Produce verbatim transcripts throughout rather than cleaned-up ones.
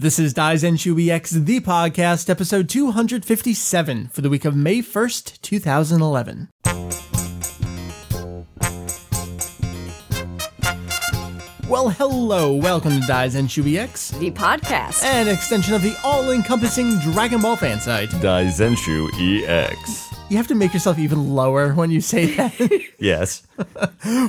This is Daizenshuu E X, the podcast, episode two fifty-seven for the week of May first, two thousand eleven. Well, hello, welcome to Daizenshuu E X, the podcast, an extension of the all-encompassing Dragon Ball fan site, Daizenshuu E X. You have to make yourself even lower when you say that. Yes.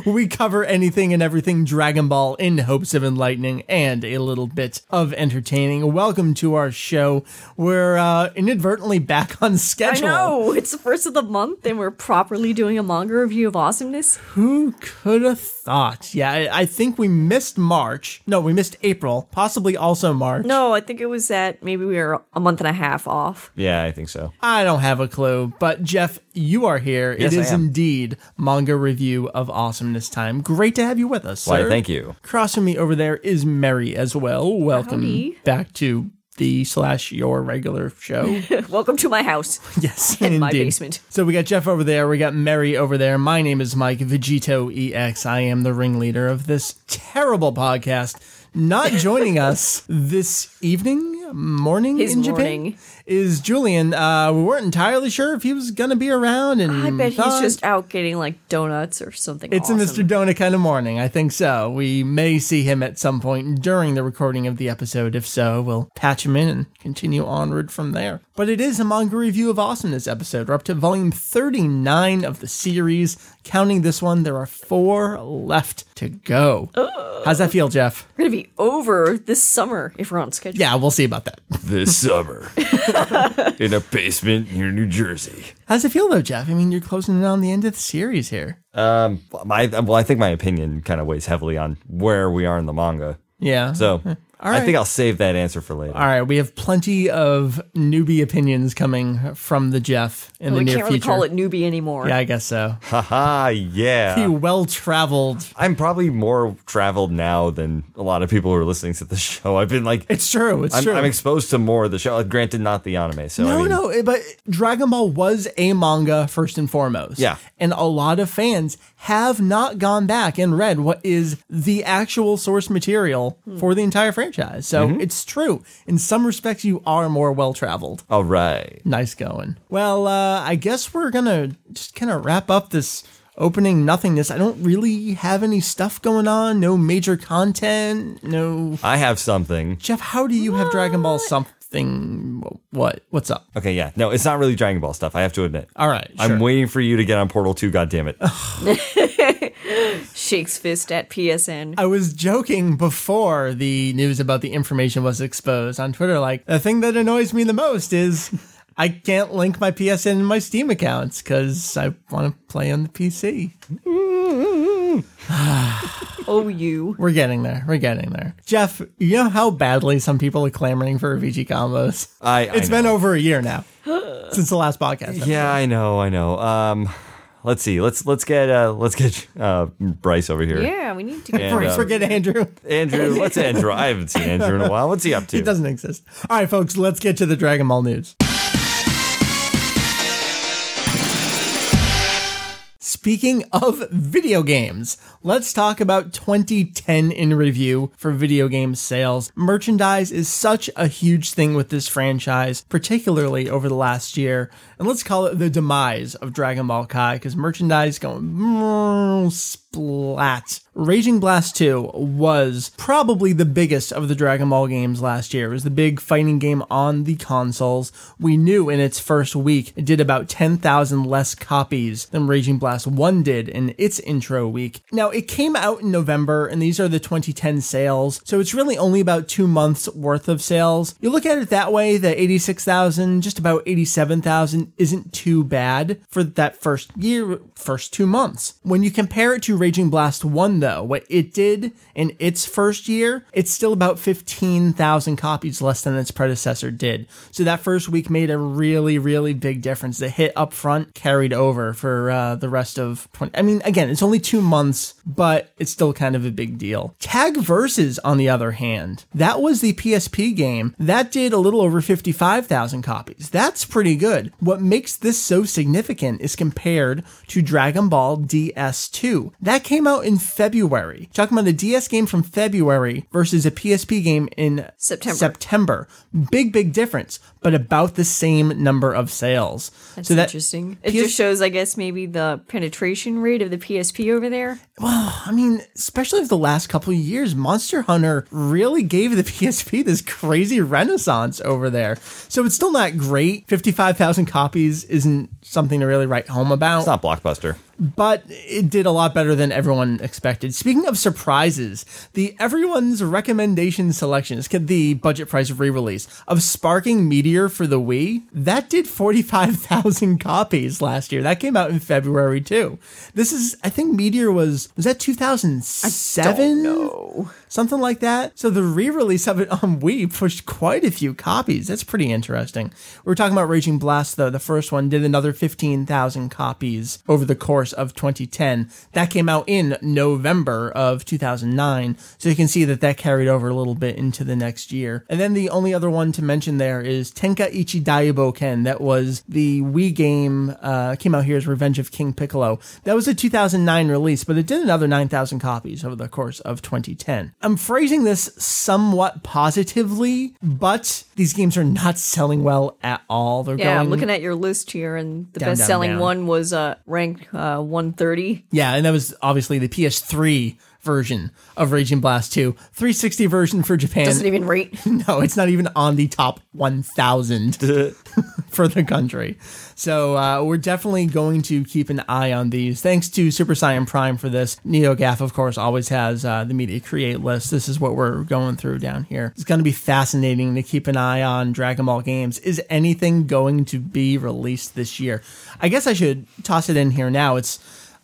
We cover anything and everything Dragon Ball in hopes of enlightening and a little bit of entertaining. Welcome to our show. We're uh, inadvertently back on schedule. I know. It's the first of the month and we're properly doing a manga review of awesomeness. Who could have thought? Yeah, I, I think we missed March. No, we missed April. Possibly also March. No, I think it was that maybe we were a month and a half off. Yeah, I think so. I don't have a clue, but Jeff, you are here. Yes, it is indeed manga review of awesomeness time. Great to have you with us, sir. Why, thank you. Crossing me over there is Mary as well. Welcome Howdy. Back to the slash your regular show. Welcome to my house. Yes, in indeed. My basement. So we got Jeff over there. We got Mary over there. My name is Mike Vegito E X. I am the ringleader of this terrible podcast. Not joining us this evening, morning His in Japan. Morning. Is Julian. Uh, we weren't entirely sure if he was going to be around. And I bet thought, he's just out getting like donuts or something. It's awesome. A Mister Donut kind of morning. I think so. We may see him at some point during the recording of the episode. If so, we'll patch him in and continue onward from there. But it is a manga review of awesomeness episode. We're up to volume thirty-nine of the series. Counting this one, there are four left to go. Oh. How's that feel, Jeff? We're going to be over this summer if we're on schedule. Yeah, we'll see about that. This summer. In a basement near New Jersey. How's it feel though, Jeff? I mean, you're closing in on the end of the series here. Um, my well, I think my opinion kind of weighs heavily on where we are in the manga. Yeah. So right. I think I'll save that answer for later. All right, we have plenty of newbie opinions coming from the Jeff in well, the near future. We can't really call it newbie anymore. Yeah, I guess so. Haha, yeah. He well traveled. I'm probably more traveled now than a lot of people who are listening to the show. I've been like, it's true. It's I'm, true. I'm exposed to more of the show. Granted, not the anime. So no, I mean, no. But Dragon Ball was a manga first and foremost. Yeah, and a lot of fans have not gone back and read what is the actual source material hmm. for the entire franchise. So mm-hmm. It's true. In some respects, you are more well-traveled. All right. Nice going. Well, uh, I guess we're going to just kind of wrap up this opening nothingness. I don't really have any stuff going on. No major content. No. I have something. Jeff, how do you what? have Dragon Ball something? Thing, what? What's up? Okay, yeah. No, it's not really Dragon Ball stuff, I have to admit. All right, sure. I'm waiting for you to get on Portal two, goddammit. Shakes fist at P S N. I was joking before the news about the information was exposed on Twitter, like, the thing that annoys me the most is I can't link my P S N and my Steam accounts because I want to play on the P C. Oh, you. We're getting there. We're getting there. Jeff, you know how badly some people are clamoring for R P G combos? I, I It's know. been over a year now since the last podcast. Episode. Yeah, I know. I know. Um, let's see. Let's let's get uh, let's get uh, Bryce over here. Yeah, we need to get and, Bryce. Uh, we're getting Andrew. Andrew. Let's Andrew. I haven't seen Andrew in a while. What's he up to? He doesn't exist. All right, folks, let's get to the Dragon Ball news. Speaking of video games, let's talk about twenty ten in review for video game sales. Merchandise is such a huge thing with this franchise, particularly over the last year. And let's call it the demise of Dragon Ball Kai, because merchandise going splat. Raging Blast two was probably the biggest of the Dragon Ball games last year. It was the big fighting game on the consoles. We knew in its first week it did about ten thousand less copies than Raging Blast one did in its intro week. Now, it came out in November, and these are the twenty ten sales, so it's really only about two months worth of sales. You look at it that way, the eighty-six thousand, just about eighty-seven thousand isn't too bad for that first year, first two months. When you compare it to Raging Blast one, though, what it did in its first year, it's still about fifteen thousand copies less than its predecessor did. So that first week made a really, really big difference. The hit up front carried over for uh, the rest of twenty. I mean, again, it's only two months, but it's still kind of a big deal. Tag Versus, on the other hand, that was the P S P game. That did a little over fifty-five thousand copies. That's pretty good. What makes this so significant is compared to Dragon Ball D S two. That came out in February February. Talking about a D S game from February versus a P S P game in September. September. Big, big difference, but about the same number of sales. That's so that interesting. P S- it just shows, I guess, maybe the penetration rate of the P S P over there. Well, I mean, especially over the last couple of years, Monster Hunter really gave the P S P this crazy renaissance over there. So it's still not great. fifty-five thousand copies isn't something to really write home about. It's not Blockbuster. But it did a lot better than everyone expected. Speaking of surprises, the Everyone's Recommendation Selections, the budget price re-release of Sparking Meteor for the Wii, that did forty-five thousand copies last year. That came out in February, too. This is, I think Meteor was, was that two thousand seven? I don't know. Something like that. So the re-release of it on Wii pushed quite a few copies. That's pretty interesting. We were talking about Raging Blast, though. The first one did another fifteen thousand copies over the course of twenty ten. That came out in November of two thousand nine, so you can see that that carried over a little bit into the next year. And then the only other one to mention there is Tenkaichi Daiboken. That was the Wii game, uh, came out here as Revenge of King Piccolo. That was a two thousand nine release, but it did another nine thousand copies over the course of twenty ten. I'm phrasing this somewhat positively, but these games are not selling well at all. They're yeah, going I'm looking at your list here, and the down, best-selling down, down. one was uh, ranked uh, one thirty. Yeah, and that was obviously the P S three version of Raging Blast two. three sixty version for Japan. Doesn't even rate. No, it's not even on the top one thousand for the country. So uh, we're definitely going to keep an eye on these. Thanks to Super Saiyan Prime for this. NeoGAF, of course, always has uh, the Media Create list. This is what we're going through down here. It's going to be fascinating to keep an eye on Dragon Ball games. Is anything going to be released this year? I guess I should toss it in here now. It's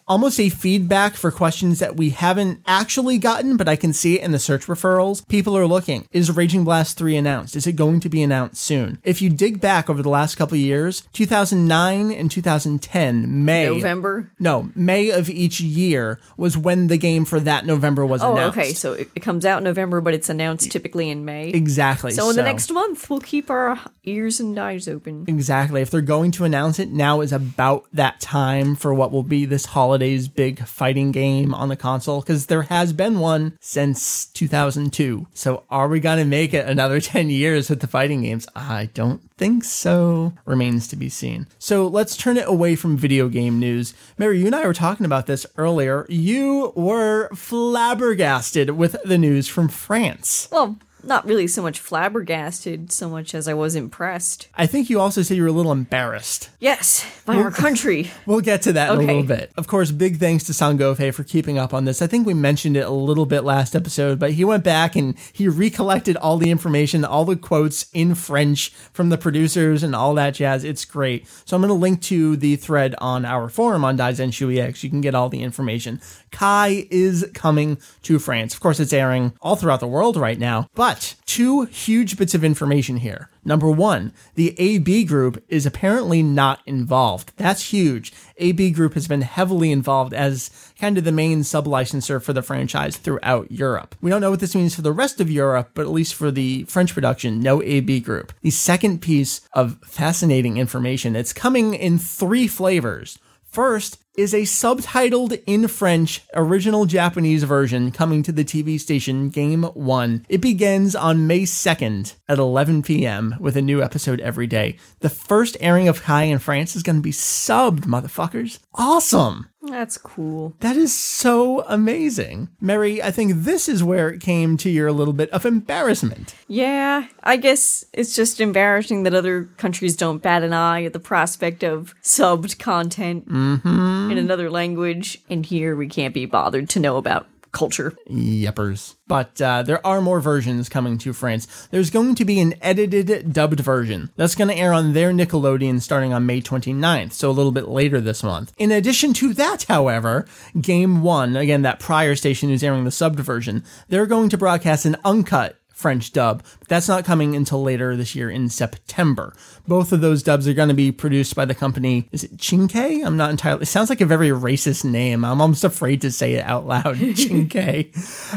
almost a feedback for questions that we haven't actually gotten, but I can see it in the search referrals. People are looking. Is Raging Blast three announced? Is it going to be announced soon? If you dig back over the last couple of years, two thousand nine and two thousand ten, May. November? No, May of each year was when the game for that November was oh, announced. Oh, okay. So it comes out in November, but it's announced typically in May. Exactly. So in so. the next month, we'll keep our ears and eyes open. Exactly. If they're going to announce it, now is about that time for what will be this holiday. Holiday's big fighting game on the console, because there has been one since two thousand two. So are we going to make it another ten years with the fighting games? I don't think so. Remains to be seen. So let's turn it away from video game news. Mary, you and I were talking about this earlier. You were flabbergasted with the news from France. Well, not really so much flabbergasted so much as I was impressed. I think you also said you were a little embarrassed. Yes, by we'll, our country. We'll get to that okay. in a little bit. Of course, big thanks to Sangofe for keeping up on this. I think we mentioned it a little bit last episode, but he went back and he recollected all the information, all the quotes in French from the producers and all that jazz. It's great. So I'm going to link to the thread on our forum on Daizenshuu E X. You can get all the information. Kai is coming to France. Of course, it's airing all throughout the world right now, but two huge bits of information here. Number one, the A B Group is apparently not involved. That's huge. A B Group has been heavily involved as kind of the main sub-licenser for the franchise throughout Europe. We don't know what this means for the rest of Europe, but at least for the French production, no A B Group. The second piece of fascinating information, it's coming in three flavors. First is a subtitled in French original Japanese version coming to the T V station Game One. It begins on May second at eleven p.m. with a new episode every day. The first airing of Kai in France is going to be subbed, motherfuckers. Awesome. That's cool. That is so amazing. Mary, I think this is where it came to your little bit of embarrassment. Yeah, I guess it's just embarrassing that other countries don't bat an eye at the prospect of subbed content mm-hmm. in another language. And here we can't be bothered to know about culture. Yeppers. But uh, there are more versions coming to France. There's going to be an edited, dubbed version. That's going to air on their Nickelodeon starting on May twenty-ninth, so a little bit later this month. In addition to that, however, Game One, again, that prior station who's airing the subbed version, they're going to broadcast an uncut French dub. But that's not coming until later this year in September. Both of those dubs are going to be produced by the company. Is it Chinke? I'm not entirely... It sounds like a very racist name. I'm almost afraid to say it out loud. Chinke.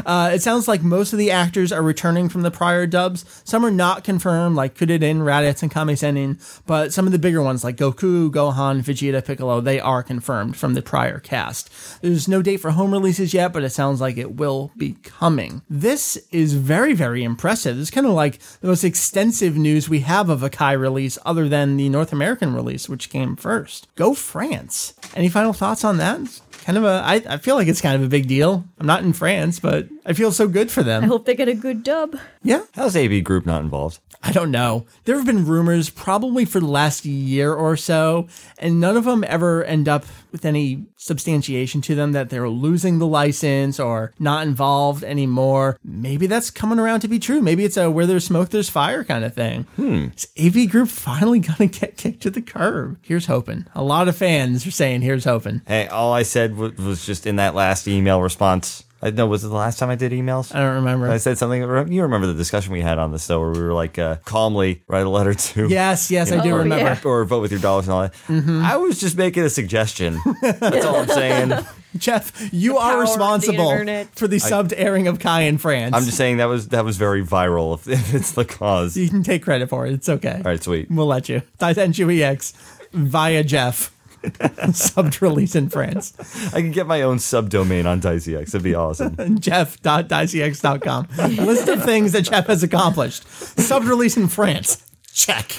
Uh, it sounds like most of the actors are returning from the prior dubs. Some are not confirmed, like Krillin, Raditz, and Kame-Sen'nin, but some of the bigger ones, like Goku, Gohan, Vegeta, Piccolo, they are confirmed from the prior cast. There's no date for home releases yet, but it sounds like it will be coming. This is very, very impressive. It's kind of like the most extensive news we have of a Kai release other than the North American release, which came first. Go France. Any final thoughts on that? It's kind of a, I, I feel like it's kind of a big deal. I'm not in France, but I feel so good for them. I hope they get a good dub. Yeah. How's A B Group not involved? I don't know. There have been rumors probably for the last year or so, and none of them ever end up with any substantiation to them that they're losing the license or not involved anymore. Maybe that's coming around to be true. Maybe it's a where there's smoke, there's fire kind of thing. Hmm. Is A V Group finally going to get kicked to the curb? Here's hoping. A lot of fans are saying, here's hoping. Hey, all I said w- was just in that last email response. I know, was it the last time I did emails? I don't remember. I said something. You remember the discussion we had on this, though, where we were like, uh, calmly write a letter to. Yes, yes, you know, I do or, remember. Yeah. Or vote with your dollars and all that. Mm-hmm. I was just making a suggestion. That's all I'm saying. Jeff, you the are responsible the for the I, subbed airing of Kai in France. I'm just saying that was that was very viral. If, if it's the cause, you can take credit for it. It's okay. All right, sweet. We'll let you. Daizenshuu E X via Jeff. Subbed release in France. I can get my own subdomain on DaisyX. That'd be awesome. Jeff dot daisyx dot com. List of things that Jeff has accomplished. Subbed release in France. Check.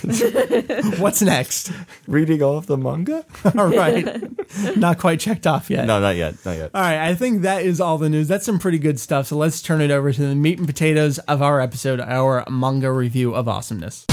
What's next? Reading all of the manga? All right. Not quite checked off yet. No, not yet. Not yet. All right. I think that is all the news. That's some pretty good stuff. So let's turn it over to the meat and potatoes of our episode, our manga review of awesomeness.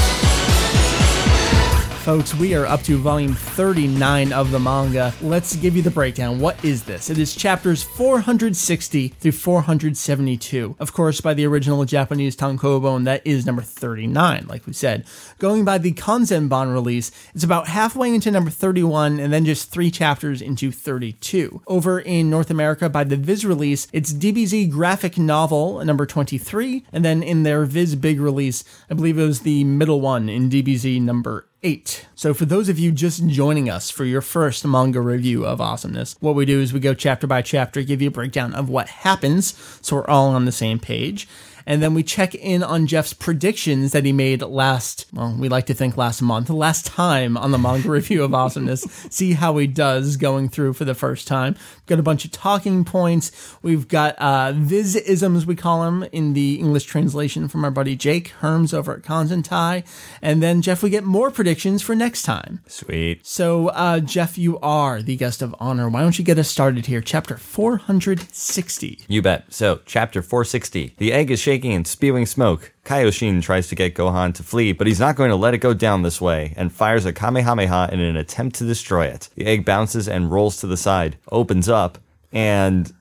Folks, we are up to volume thirty-nine of the manga. Let's give you the breakdown. What is this? It is chapters four hundred sixty through four hundred seventy-two. Of course, by the original Japanese Tankobo, and that is number thirty-nine, like we said. Going by the Kanzenban release, it's about halfway into number thirty-one and then just three chapters into thirty-two. Over in North America, by the Viz release, it's D B Z graphic novel, number twenty-three, and then in their Viz big release, I believe it was the middle one in D B Z number eight. So for those of you just joining us for your first manga review of awesomeness, what we do is we go chapter by chapter, give you a breakdown of what happens, so we're all on the same page. And then we check in on Jeff's predictions that he made last, well, we like to think last month, last time on the manga review of awesomeness. See how he does going through for the first time. We've got a bunch of talking points. We've got uh, Viz-isms, we call them, in the English translation from our buddy Jake Herms over at Kanzentai. And then, Jeff, we get more predictions for next time. Sweet. So, uh, Jeff, you are the guest of honor. Why don't you get us started here? Chapter four hundred sixty. You bet. So, chapter four sixty. The egg is shaking and spewing smoke. Kaioshin tries to get Gohan to flee, but he's not going to let it go down this way, and fires a Kamehameha in an attempt to destroy it. The egg bounces and rolls to the side, opens up, and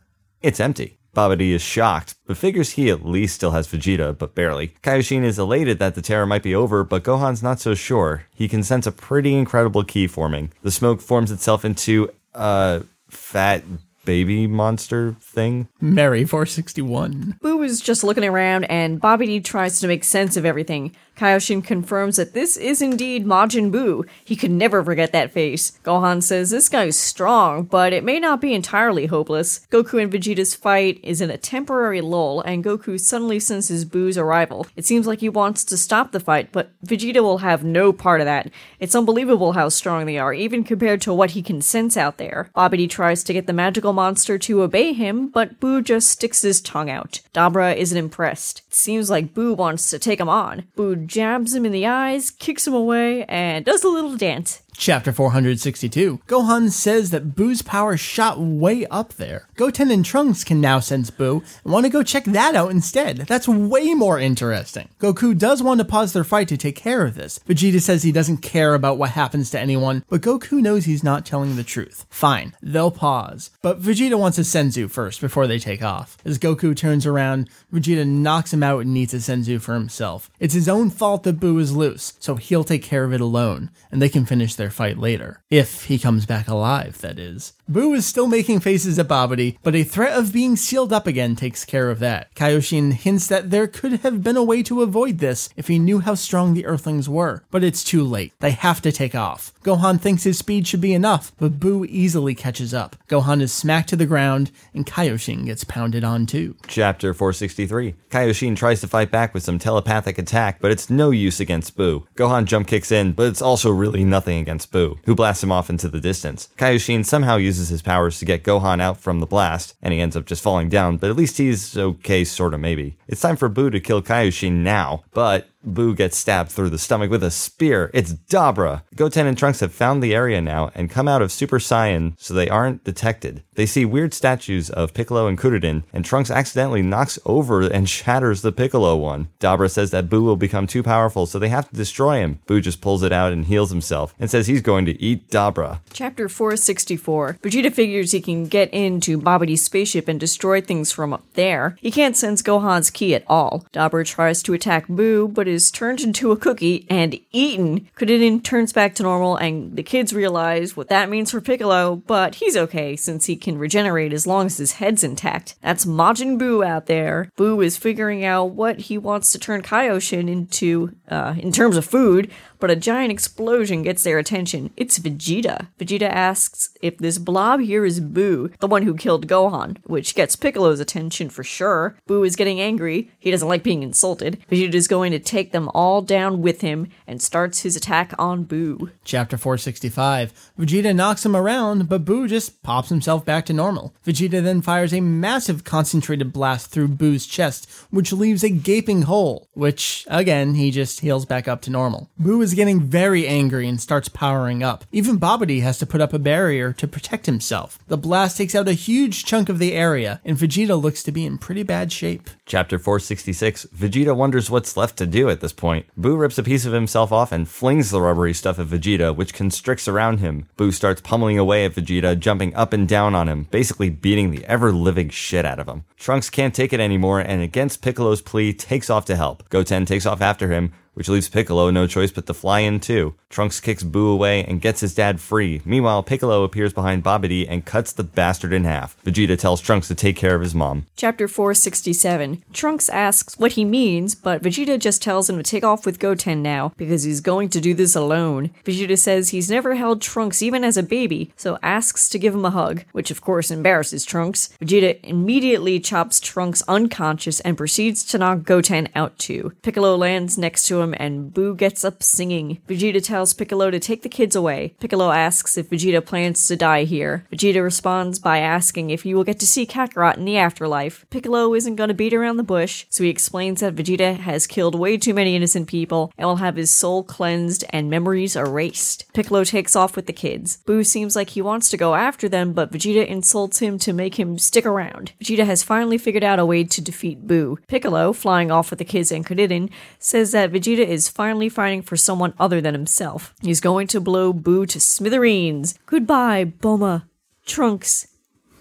it's empty. Babidi is shocked, but figures he at least still has Vegeta, but barely. Kaioshin is elated that the terror might be over, but Gohan's not so sure. He can sense a pretty incredible ki forming. The smoke forms itself into a fat baby monster thing. Mary four sixty-one. Boo is just looking around and Babidi tries to make sense of everything. Kaioshin confirms that this is indeed Majin Buu. He could never forget that face. Gohan says this guy's strong, but it may not be entirely hopeless. Goku and Vegeta's fight is in a temporary lull, and Goku suddenly senses Buu's arrival. It seems like he wants to stop the fight, but Vegeta will have no part of that. It's unbelievable how strong they are, even compared to what he can sense out there. Babidi tries to get the magical monster to obey him, but Buu just sticks his tongue out. Dabra isn't impressed. It seems like Buu wants to take him on. Buu jabs him in the eyes, kicks him away, and does a little dance. Chapter four hundred sixty-two. Gohan says that Buu's power shot way up there. Goten and Trunks can now sense Buu and want to go check that out instead. That's way more interesting. Goku does want to pause their fight to take care of this. Vegeta says he doesn't care about what happens to anyone, but Goku knows he's not telling the truth. Fine, they'll pause. But Vegeta wants a senzu first before they take off. As Goku turns around, Vegeta knocks him out and needs a senzu for himself. It's his own fault that Buu is loose, so he'll take care of it alone, and they can finish their fight later. If he comes back alive, that is. Buu is still making faces at Babidi, but a threat of being sealed up again takes care of that. Kaioshin hints that there could have been a way to avoid this if he knew how strong the Earthlings were, but it's too late. They have to take off. Gohan thinks his speed should be enough, but Buu easily catches up. Gohan is smacked to the ground, and Kaioshin gets pounded on too. Chapter four sixty-three. Kaioshin tries to fight back with some telepathic attack, but it's no use against Buu. Gohan jump kicks in, but it's also really nothing against Buu, who blasts him off into the distance. Kaioshin somehow uses uses his powers to get Gohan out from the blast, and he ends up just falling down, but at least he's okay, sorta maybe. It's time for Buu to kill Kaioshin now, but Buu gets stabbed through the stomach with a spear. It's Dabra! Goten and Trunks have found the area now and come out of Super Saiyan so they aren't detected. They see weird statues of Piccolo and Krillin, and Trunks accidentally knocks over and shatters the Piccolo one. Dabra says that Buu will become too powerful so they have to destroy him. Buu just pulls it out and heals himself and says he's going to eat Dabra. Chapter four sixty-four. Vegeta figures he can get into Babidi's spaceship and destroy things from up there. He can't sense Gohan's ki at all. Dabra tries to attack Buu, but it is turned into a cookie and eaten. Krillin turns back to normal, and the kids realize what that means for Piccolo, but he's okay since he can regenerate as long as his head's intact. That's Majin Buu out there. Buu is figuring out what he wants to turn Kaioshin into, uh, in terms of food, but a giant explosion gets their attention. It's Vegeta. Vegeta asks if this blob here is Buu, the one who killed Gohan, which gets Piccolo's attention for sure. Buu is getting angry. He doesn't like being insulted. Vegeta is going to take them all down with him and starts his attack on Buu. Chapter four sixty-five. Vegeta knocks him around, but Buu just pops himself back to normal. Vegeta then fires a massive concentrated blast through Buu's chest, which leaves a gaping hole, which, again, he just heals back up to normal. Buu is getting very angry and starts powering up. Even Babidi has to put up a barrier to protect himself. The blast takes out a huge chunk of the area, and Vegeta looks to be in pretty bad shape. Chapter four sixty-six. Vegeta wonders what's left to do at this point. Buu rips a piece of himself off and flings the rubbery stuff at Vegeta, which constricts around him. Buu starts pummeling away at Vegeta, jumping up and down on him, basically beating the ever-living shit out of him. Trunks can't take it anymore and, against Piccolo's plea, takes off to help. Goten takes off after him, which leaves Piccolo no choice but to fly in too. Trunks kicks Buu away and gets his dad free. Meanwhile, Piccolo appears behind Babidi and cuts the bastard in half. Vegeta tells Trunks to take care of his mom. Chapter four sixty-seven. Trunks asks what he means, but Vegeta just tells him to take off with Goten now, because he's going to do this alone. Vegeta says he's never held Trunks even as a baby, so asks to give him a hug, which of course embarrasses Trunks. Vegeta immediately chops Trunks unconscious and proceeds to knock Goten out too. Piccolo lands next to him and Buu gets up singing. Vegeta tells Piccolo to take the kids away. Piccolo asks if Vegeta plans to die here. Vegeta responds by asking if he will get to see Kakarot in the afterlife. Piccolo isn't going to beat around the bush, so he explains that Vegeta has killed way too many innocent people and will have his soul cleansed and memories erased. Piccolo takes off with the kids. Buu seems like he wants to go after them, but Vegeta insults him to make him stick around. Vegeta has finally figured out a way to defeat Buu. Piccolo, flying off with the kids and Krillin, says that Vegeta Vegeta is finally fighting for someone other than himself. He's going to blow Buu to smithereens. Goodbye, Bulma, Trunks,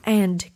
and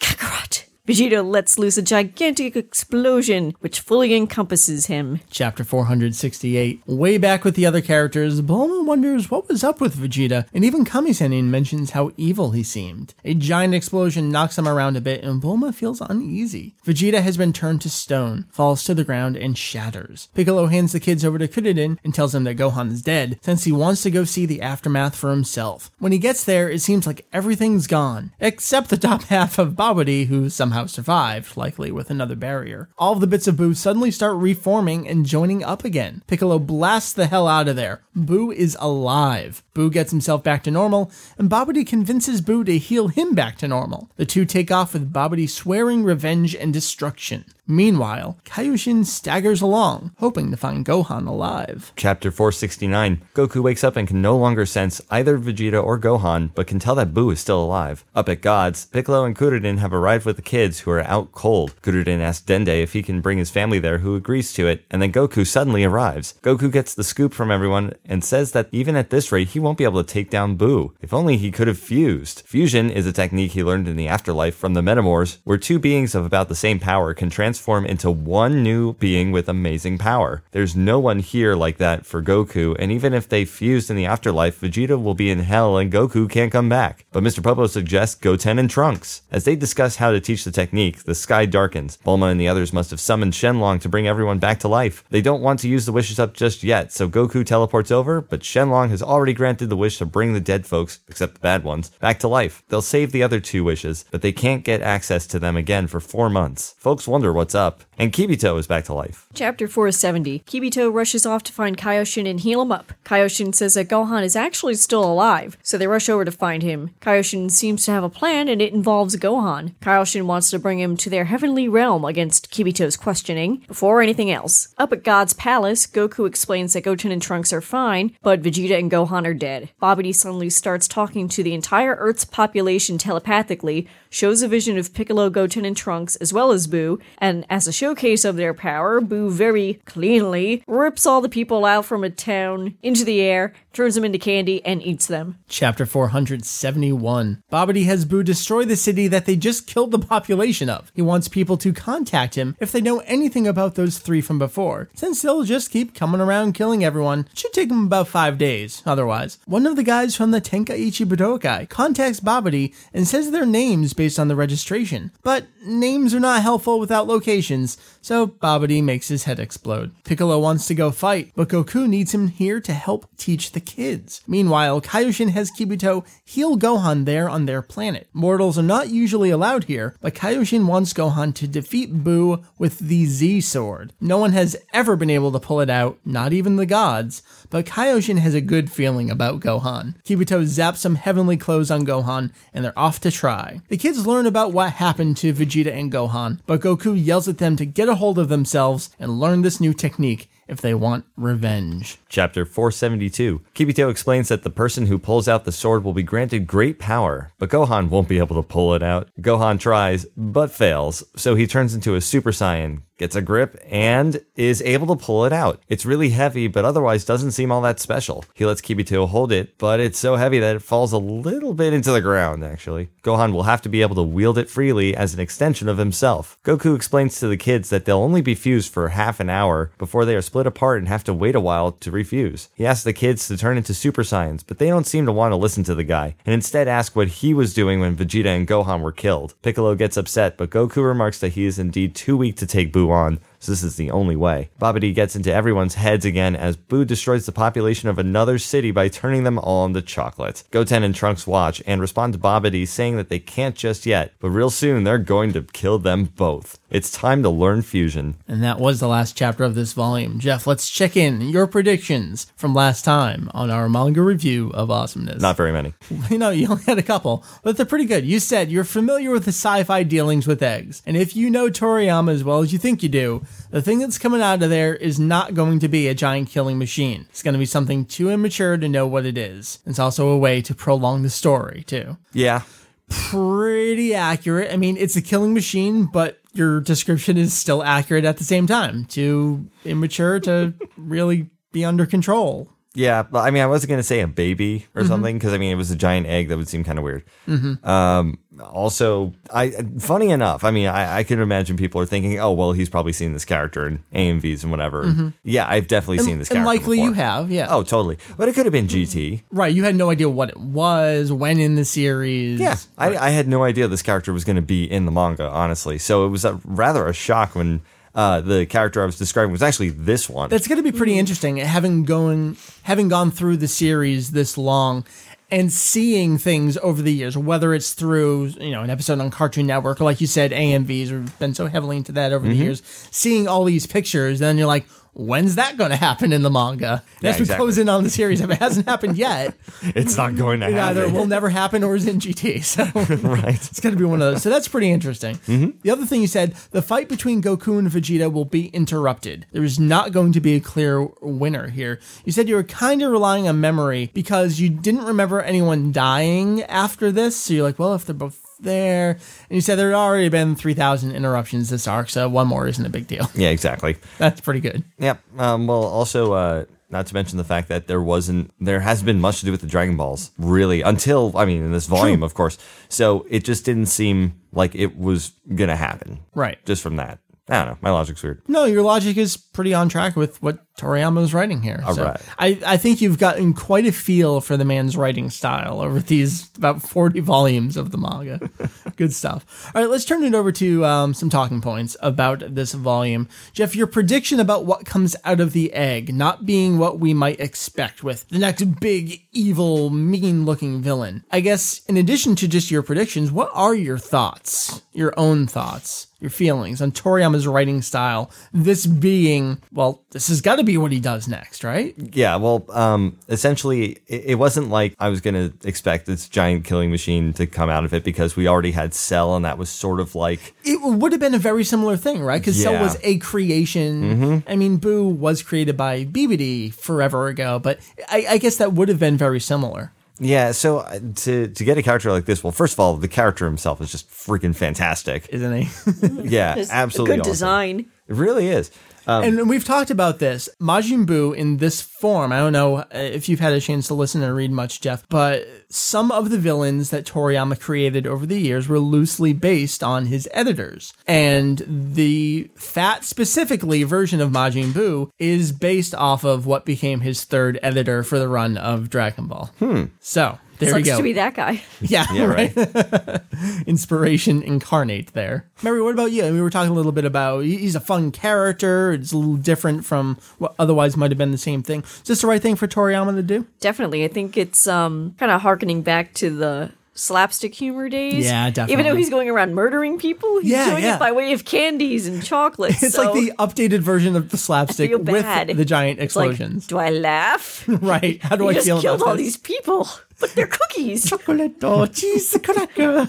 Kakarot. Vegeta lets loose a gigantic explosion, which fully encompasses him. Chapter four sixty-eight. Way back with the other characters, Bulma wonders what was up with Vegeta, and even Kame-Sen'nin mentions how evil he seemed. A giant explosion knocks him around a bit, and Bulma feels uneasy. Vegeta has been turned to stone, falls to the ground, and shatters. Piccolo hands the kids over to Krillin and tells him that Gohan is dead, since he wants to go see the aftermath for himself. When he gets there, it seems like everything's gone, except the top half of Babidi, who somehow survived, likely with another barrier. All the bits of Buu suddenly start reforming and joining up again. Piccolo blasts the hell out of there. Buu is alive. Buu gets himself back to normal, and Babidi convinces Buu to heal him back to normal. The two take off with Babidi swearing revenge and destruction. Meanwhile, Kaioshin staggers along, hoping to find Gohan alive. Chapter four sixty-nine. Goku wakes up and can no longer sense either Vegeta or Gohan, but can tell that Buu is still alive. Up at God's, Piccolo and Krillin have arrived with the kids, who are out cold. Krillin asks Dende if he can bring his family there, who agrees to it, and then Goku suddenly arrives. Goku gets the scoop from everyone and says that even at this rate, he won't be able to take down Buu. If only he could have fused. Fusion is a technique he learned in the afterlife from the Metamores, where two beings of about the same power can transform transform into one new being with amazing power. There's no one here like that for Goku, and even if they fused in the afterlife, Vegeta will be in hell and Goku can't come back. But Mister Popo suggests Goten and Trunks. As they discuss how to teach the technique, the sky darkens. Bulma and the others must have summoned Shenlong to bring everyone back to life. They don't want to use the wishes up just yet, so Goku teleports over, but Shenlong has already granted the wish to bring the dead folks, except the bad ones, back to life. They'll save the other two wishes, but they can't get access to them again for four months. Folks wonder what's up, and Kibito is back to life. Chapter four seventy. Kibito rushes off to find Kaioshin and heal him up. Kaioshin says that Gohan is actually still alive, so they rush over to find him. Kaioshin seems to have a plan, and it involves Gohan. Kaioshin wants to bring him to their heavenly realm against Kibito's questioning, before anything else. Up at God's palace, Goku explains that Goten and Trunks are fine, but Vegeta and Gohan are dead. Babidi suddenly starts talking to the entire Earth's population telepathically, shows a vision of Piccolo, Goten, and Trunks, as well as Buu, and as a showcase of their power, Buu very cleanly rips all the people out from a town into the air, turns them into candy, and eats them. Chapter four seventy-one. Babidi has Buu destroy the city that they just killed the population of. He wants people to contact him if they know anything about those three from before, since they'll just keep coming around killing everyone. It should take them about five days, otherwise. One of the guys from the Tenkaichi Budokai contacts Babidi and says their names based on the registration, but names are not helpful without locations, so Babidi makes his head explode. Piccolo wants to go fight, but Goku needs him here to help teach the kids. Meanwhile, Kaioshin has Kibito heal Gohan there on their planet. Mortals are not usually allowed here, but Kaioshin wants Gohan to defeat Buu with the Z-Sword. No one has ever been able to pull it out, not even the gods, but Kaioshin has a good feeling about Gohan. Kibito zaps some heavenly clothes on Gohan, and they're off to try. The kids learn about what happened to Vegeta and Gohan, but Goku yells at them to get a hold of themselves and learn this new technique if they want revenge. Chapter four seventy-two. Kibito explains that the person who pulls out the sword will be granted great power, but Gohan won't be able to pull it out. Gohan tries, but fails, so he turns into a Super Saiyan, gets a grip, and is able to pull it out. It's really heavy, but otherwise doesn't seem all that special. He lets Kibito hold it, but it's so heavy that it falls a little bit into the ground, actually. Gohan will have to be able to wield it freely as an extension of himself. Goku explains to the kids that they'll only be fused for half an hour before they are split apart and have to wait a while to refuse. He asks the kids to turn into Super Saiyans, but they don't seem to want to listen to the guy, and instead ask what he was doing when Vegeta and Gohan were killed. Piccolo gets upset, but Goku remarks that he is indeed too weak to take Buu on, so this is the only way. Babidi gets into everyone's heads again as Buu destroys the population of another city by turning them all into chocolate. Goten and Trunks watch and respond to Babidi saying that they can't just yet, but real soon they're going to kill them both. It's time to learn fusion. And that was the last chapter of this volume. Jeff, let's check in your predictions from last time on our manga review of awesomeness. Not very many. You know, you only had a couple, but they're pretty good. You said you're familiar with the sci-fi dealings with eggs, and if you know Toriyama as well as you think you do, the thing that's coming out of there is not going to be a giant killing machine. It's going to be something too immature to know what it is. It's also a way to prolong the story, too. Yeah. Pretty accurate. I mean, it's a killing machine, but your description is still accurate at the same time. Too immature to really be under control. Yeah, but I mean, I wasn't going to say a baby or mm-hmm. something, because I mean, it was a giant egg. That would seem kind of weird. Mm-hmm. Um, also, I funny enough, I mean, I, I can imagine people are thinking, oh, well, he's probably seen this character in A M Vs and whatever. Mm-hmm. Yeah, I've definitely and, seen this character. And likely before. You have, yeah. Oh, totally. But it could have been G T. Right, you had no idea what it was, when in the series. Yeah, I, I had no idea this character was going to be in the manga, honestly. So it was a, rather a shock when Uh, the character I was describing was actually this one. That's going to be pretty interesting, having going, having gone through the series this long and seeing things over the years, whether it's through, you know, an episode on Cartoon Network, or like you said, A M Vs, we've been so heavily into that over mm-hmm. the years, seeing all these pictures, then you're like, when's that going to happen in the manga? Yeah, as we exactly. close in on the series, if it hasn't happened yet, it's not going to happen. Either will never happen or is in G T. So right. It's going to be one of those. So that's pretty interesting. Mm-hmm. The other thing you said, the fight between Goku and Vegeta will be interrupted. There is not going to be a clear winner here. You said you were kind of relying on memory because you didn't remember anyone dying after this. So you're like, well, if they're both there, and you said there had already been three thousand interruptions this arc, so one more isn't a big deal. Yeah, exactly. That's pretty good. Yep. Um, well, also, uh, not to mention the fact that there wasn't, there hasn't been much to do with the Dragon Balls, really, until, I mean, in this volume, True. Of course. So it just didn't seem like it was going to happen. Right. Just from that. I don't know. My logic's weird. No, your logic is pretty on track with what Toriyama's writing here. All so right. I, I think you've gotten quite a feel for the man's writing style over these about forty volumes of the manga. Good stuff. All right, let's turn it over to um, some talking points about this volume. Jeff, your prediction about what comes out of the egg not being what we might expect with the next big, evil, mean-looking villain. I guess in addition to just your predictions, what are your thoughts, your own thoughts? Your feelings on Toriyama's writing style, this being, well, this has got to be what he does next, right? Yeah, well, um, essentially, it, it wasn't like I was going to expect this giant killing machine to come out of it because we already had Cell, and that was sort of like... It would have been a very similar thing, right? Because yeah. Cell was a creation. Mm-hmm. I mean, Boo was created by Babidi forever ago, but I, I guess that would have been very similar. Yeah, so to to get a character like this, well, first of all, the character himself is just freaking fantastic. Isn't he? Yeah, it's absolutely. Good awesome. Design. It really is. Um, and we've talked about this. Majin Buu in this form, I don't know if you've had a chance to listen and read much, Jeff, but some of the villains that Toriyama created over the years were loosely based on his editors. And the fat, specifically, version of Majin Buu is based off of what became his third editor for the run of Dragon Ball. Hmm. So... There Sucks we go. To be that guy. Yeah, yeah right. right? Inspiration incarnate there. Mary, what about you? We were talking a little bit about he's a fun character. It's a little different from what otherwise might have been the same thing. Is this the right thing for Toriyama to do? Definitely. I think it's um, kind of harkening back to the slapstick humor days. Yeah, definitely. Even though he's going around murdering people, he's yeah, doing yeah. it by way of candies and chocolates. It's so. Like the updated version of the slapstick with the giant it's explosions. Like, do I laugh? Right. How do you I just feel killed about all this? These people. But they're cookies. Chocolate, oh, cheese, cracker.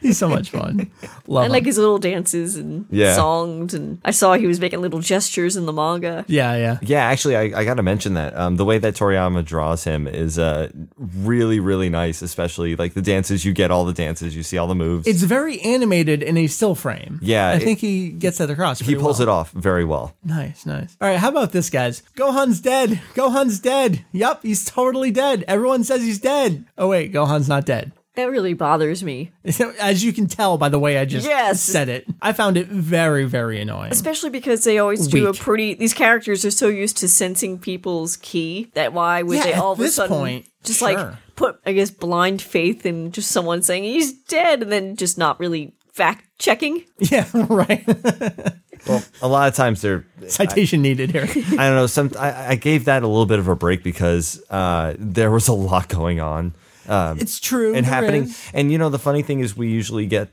He's so much fun. Love I like him. His little dances and yeah. songs. And I saw he was making little gestures in the manga. Yeah, yeah. Yeah, actually, I, I got to mention that. Um, the way that Toriyama draws him is uh, really, really nice, especially like the dances. You get all the dances. You see all the moves. It's very animated in a still frame. Yeah. I it, think he gets that across. He pulls well. it off very well. Nice, nice. All right, how about this, guys? Gohan's dead. Gohan's dead. Yep, he's totally dead. Everyone says he's dead. Oh, wait, Gohan's not dead. That really bothers me. As you can tell by the way I just yes. said it. I found it very, very annoying. Especially because they always Weak. do a pretty... These characters are so used to sensing people's key that why would yeah, they all of a sudden point, just sure. like put, I guess, blind faith in just someone saying he's dead and then just not really fact-checking? Yeah, right. Well, a lot of times they're... Citation I, needed here. I don't know. Some I, I gave that a little bit of a break because uh, there was a lot going on. Um, it's true. And happening. Is. And, you know, the funny thing is we usually get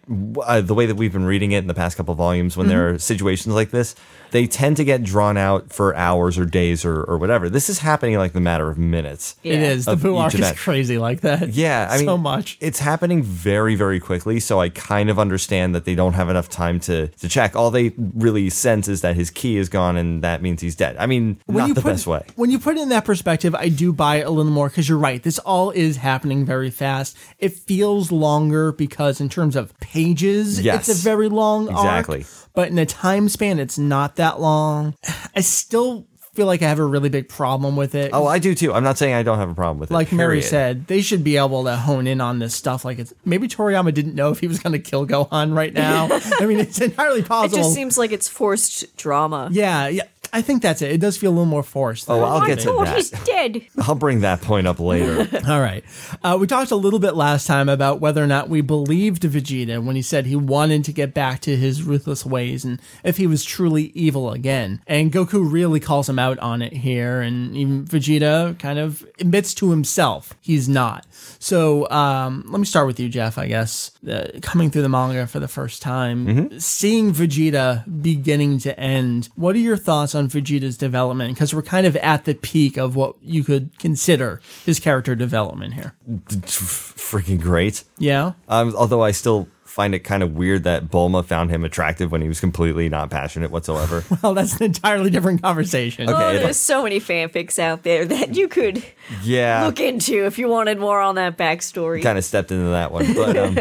uh, the way that we've been reading it in the past couple of volumes when mm-hmm. there are situations like this, they tend to get drawn out for hours or days or, or whatever. This is happening like the matter of minutes. Yeah. It is. The Buu arc is crazy like that. Yeah. I mean, so much. It's happening very, very quickly. So I kind of understand that they don't have enough time to, to check. All they really sense is that his key is gone and that means he's dead. I mean, when not the put, best way. When you put it in that perspective, I do buy it a little more because you're right. This all is happening very fast. It feels longer because in terms of pages, yes, it's a very long exactly. arc. But in a time span, it's not that long. I still feel like I have a really big problem with it. Oh, I do too. I'm not saying I don't have a problem with it. Like period. Mary said, they should be able to hone in on this stuff. Like it's maybe Toriyama didn't know if he was going to kill Gohan right now. I mean, it's entirely possible. It just seems like it's forced drama. Yeah, yeah. I think that's it. It does feel a little more forced. Oh, I'll get to that. He's dead. I'll bring that point up later. All right. Uh, we talked a little bit last time about whether or not we believed Vegeta when he said he wanted to get back to his ruthless ways and if he was truly evil again. And Goku really calls him out on it here. And even Vegeta kind of admits to himself he's not. So um, let me start with you, Jeff, I guess. Uh, coming through the manga for the first time, mm-hmm. seeing Vegeta beginning to end, what are your thoughts on on Vegeta's development, because we're kind of at the peak of what you could consider his character development here. Freaking great. Yeah. Um, although I still find it kind of weird that Bulma found him attractive when he was completely not passionate whatsoever. Well, that's an entirely different conversation. Okay, oh, there's like, so many fanfics out there that you could yeah. look into if you wanted more on that backstory. Kind of stepped into that one. But, um,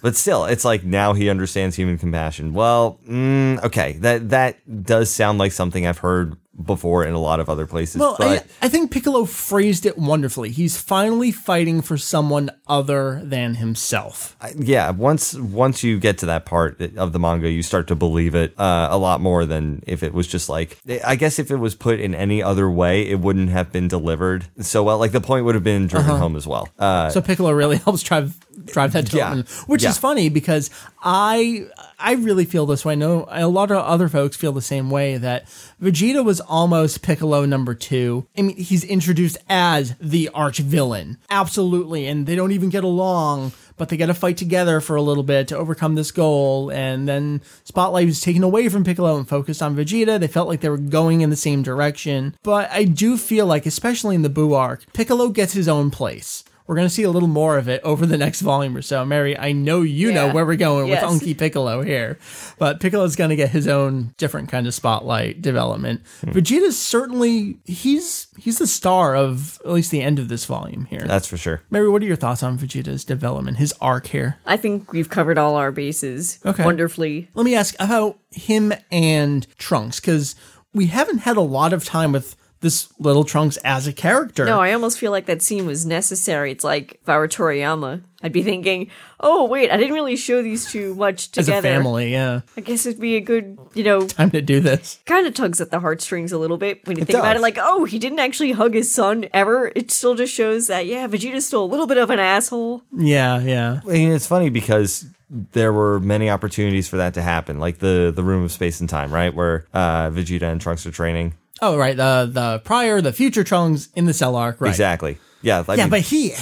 But still, it's like now he understands human compassion. Well, mm, okay, that that does sound like something I've heard before in a lot of other places. Well, but I, I think Piccolo phrased it wonderfully. He's finally fighting for someone other than himself. I, yeah, once once you get to that part of the manga, you start to believe it uh, a lot more than if it was just like, I guess if it was put in any other way, it wouldn't have been delivered so well. Like the point would have been driven uh-huh. home as well. Uh, so Piccolo really helps drive drive that yeah, home, which yeah. is funny because I I really feel this way. I know a lot of other folks feel the same way, that Vegeta was almost Piccolo number two. I mean, he's introduced as the arch villain. Absolutely. And they don't even get along, but they got to fight together for a little bit to overcome this goal. And then spotlight was taken away from Piccolo and focused on Vegeta. They felt like they were going in the same direction. But I do feel like, especially in the Buu arc, Piccolo gets his own place. We're going to see a little more of it over the next volume or so. Mary, I know you yeah. know where we're going yes. with Unky Piccolo here, but Piccolo's going to get his own different kind of spotlight development. Hmm. Vegeta's certainly, he's he's the star of at least the end of this volume here. That's for sure. Mary, what are your thoughts on Vegeta's development, his arc here? I think we've covered all our bases okay. wonderfully. Let me ask about him and Trunks, because we haven't had a lot of time with this little Trunks as a character. No, I almost feel like that scene was necessary. It's like if I were Toriyama, I'd be thinking, oh, wait, I didn't really show these two much together. As a family, yeah. I guess it'd be a good, you know... time to do this. Kind of tugs at the heartstrings a little bit when you it think does. about it. Like, oh, he didn't actually hug his son ever. It still just shows that, yeah, Vegeta's still a little bit of an asshole. Yeah, yeah. I mean, it's funny because there were many opportunities for that to happen. Like the, the Room of Space and Time, right? Where uh, Vegeta and Trunks are training. Oh, right. The the prior, the future Trunks in the Cell arc. Right. Exactly. Yeah. I yeah, mean, but he,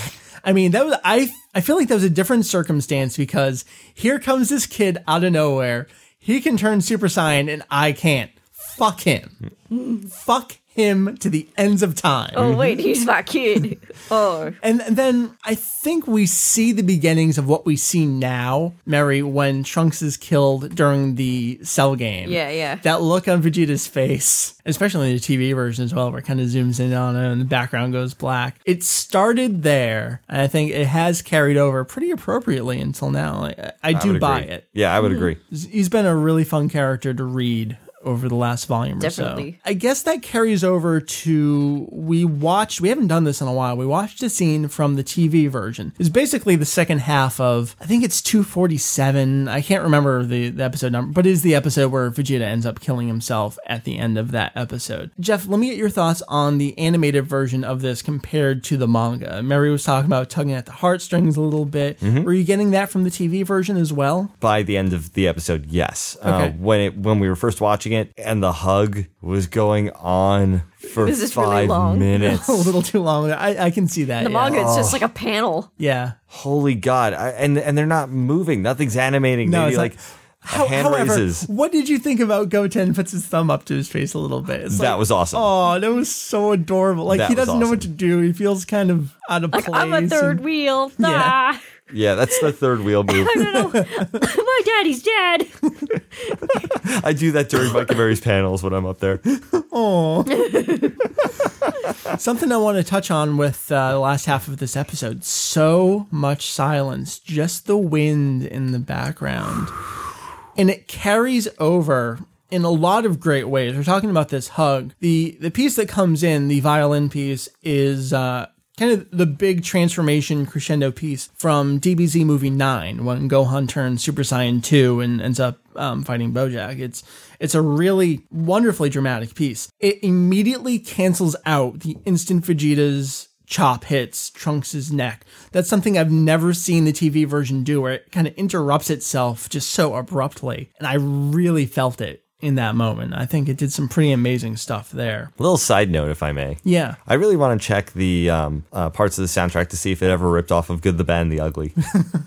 I mean, that was, I, I feel like that was a different circumstance because here comes this kid out of nowhere. He can turn Super Saiyan and I can't. Fuck him. Mm. Fuck him to the ends of time. Oh, wait, he's my kid. Oh. And then I think we see the beginnings of what we see now, Mary, when Trunks is killed during the Cell game. Yeah, yeah. That look on Vegeta's face, especially in the T V version as well, where it kind of zooms in on it and the background goes black. It started there, and I think it has carried over pretty appropriately until now. I, I do I buy agree. it. Yeah, I would agree. He's been a really fun character to read over the last volume Definitely. or so. I guess that carries over to, we watched, we haven't done this in a while, we watched a scene from the T V version. It's basically the second half of, I think it's two forty-seven, I can't remember the, the episode number, but it is the episode where Vegeta ends up killing himself at the end of that episode. Jeff, let me get your thoughts on the animated version of this compared to the manga. Mary was talking about tugging at the heartstrings a little bit. Mm-hmm. Were you getting that from the T V version as well? By the end of the episode, yes. Okay. Uh, when it, when we were first watching it, It, and the hug was going on for this is five really long. minutes. A little too long. I, I can see that. In the yeah. manga, it's oh. just like a panel. Yeah. Holy God. I, and and they're not moving. Nothing's animating. No, Maybe it's like, like how, hand however, raises. What did you think about Goten puts his thumb up to his face a little bit? It's that like, was awesome. Oh, that was so adorable. Like that he doesn't awesome. know what to do. He feels kind of out of like, place. I'm a third and, wheel. Nah. Yeah. Yeah, that's the third wheel move. I don't know. My daddy's dead. I do that during Mike and Mary's panels when I'm up there. Oh. Something I want to touch on with uh, the last half of this episode. So much silence, just the wind in the background. And it carries over in a lot of great ways. We're talking about this hug. The the piece that comes in, the violin piece, is... Uh, kind of the big transformation crescendo piece from D B Z movie nine when Gohan turns Super Saiyan two and ends up um, fighting Bojack. It's it's a really wonderfully dramatic piece. It immediately cancels out the instant Vegeta's chop hits Trunks' neck. That's something I've never seen the T V version do, where it kind of interrupts itself just so abruptly. And I really felt it in that moment. I think it did some pretty amazing stuff there. A little side note, if I may. Yeah. I really want to check the um, uh, parts of the soundtrack to see if it ever ripped off of Good, the Bad, and the Ugly.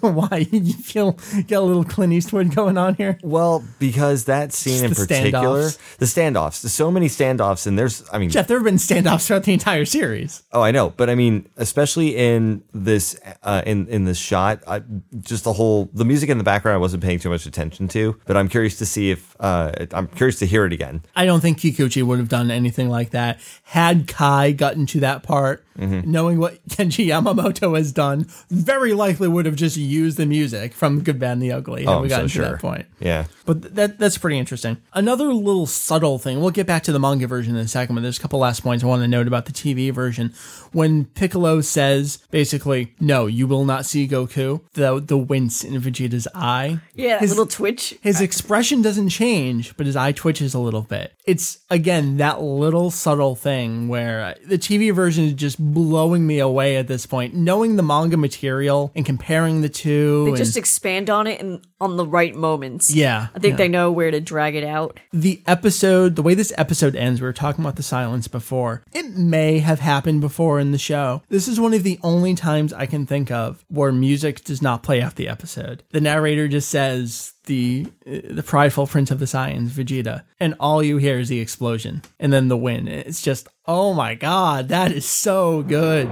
Why? You feel you got a little Clint Eastwood going on here? Well, because that scene in particular, standoffs. the standoffs, there's so many standoffs, and there's, I mean... Jeff, there have been standoffs throughout the entire series. Oh, I know, but I mean, especially in this uh, in, in this shot, I, just the whole, the music in the background I wasn't paying too much attention to, but I'm curious to see if... Uh, it, I'm curious to hear it again. I don't think Kikuchi would have done anything like that had Kai gotten to that part. mm-hmm. knowing what Kenji Yamamoto has done, very likely would have just used the music from Good, Bad, and the Ugly had oh, we gotten so to sure. that point. Yeah. But that that's pretty interesting. Another little subtle thing, we'll get back to the manga version in a second, but there's a couple last points I want to note about the T V version. When Piccolo says, basically, no, you will not see Goku, the, the wince in Vegeta's eye. Yeah, his, little twitch. His expression doesn't change, but his eye twitches a little bit. It's, again, that little subtle thing where the T V version is just blowing me away at this point. Knowing the manga material and comparing the two. They and, just expand on it in, on the right moments. Yeah. I think yeah. they know where to drag it out. The episode, the way this episode ends, we were talking about the silence before. It may have happened before in the show. This is one of the only times I can think of where music does not play out the episode. The narrator just says... The, the prideful prince of the Saiyans, Vegeta, and all you hear is the explosion and then the wind. It's just, oh my god, that is so good.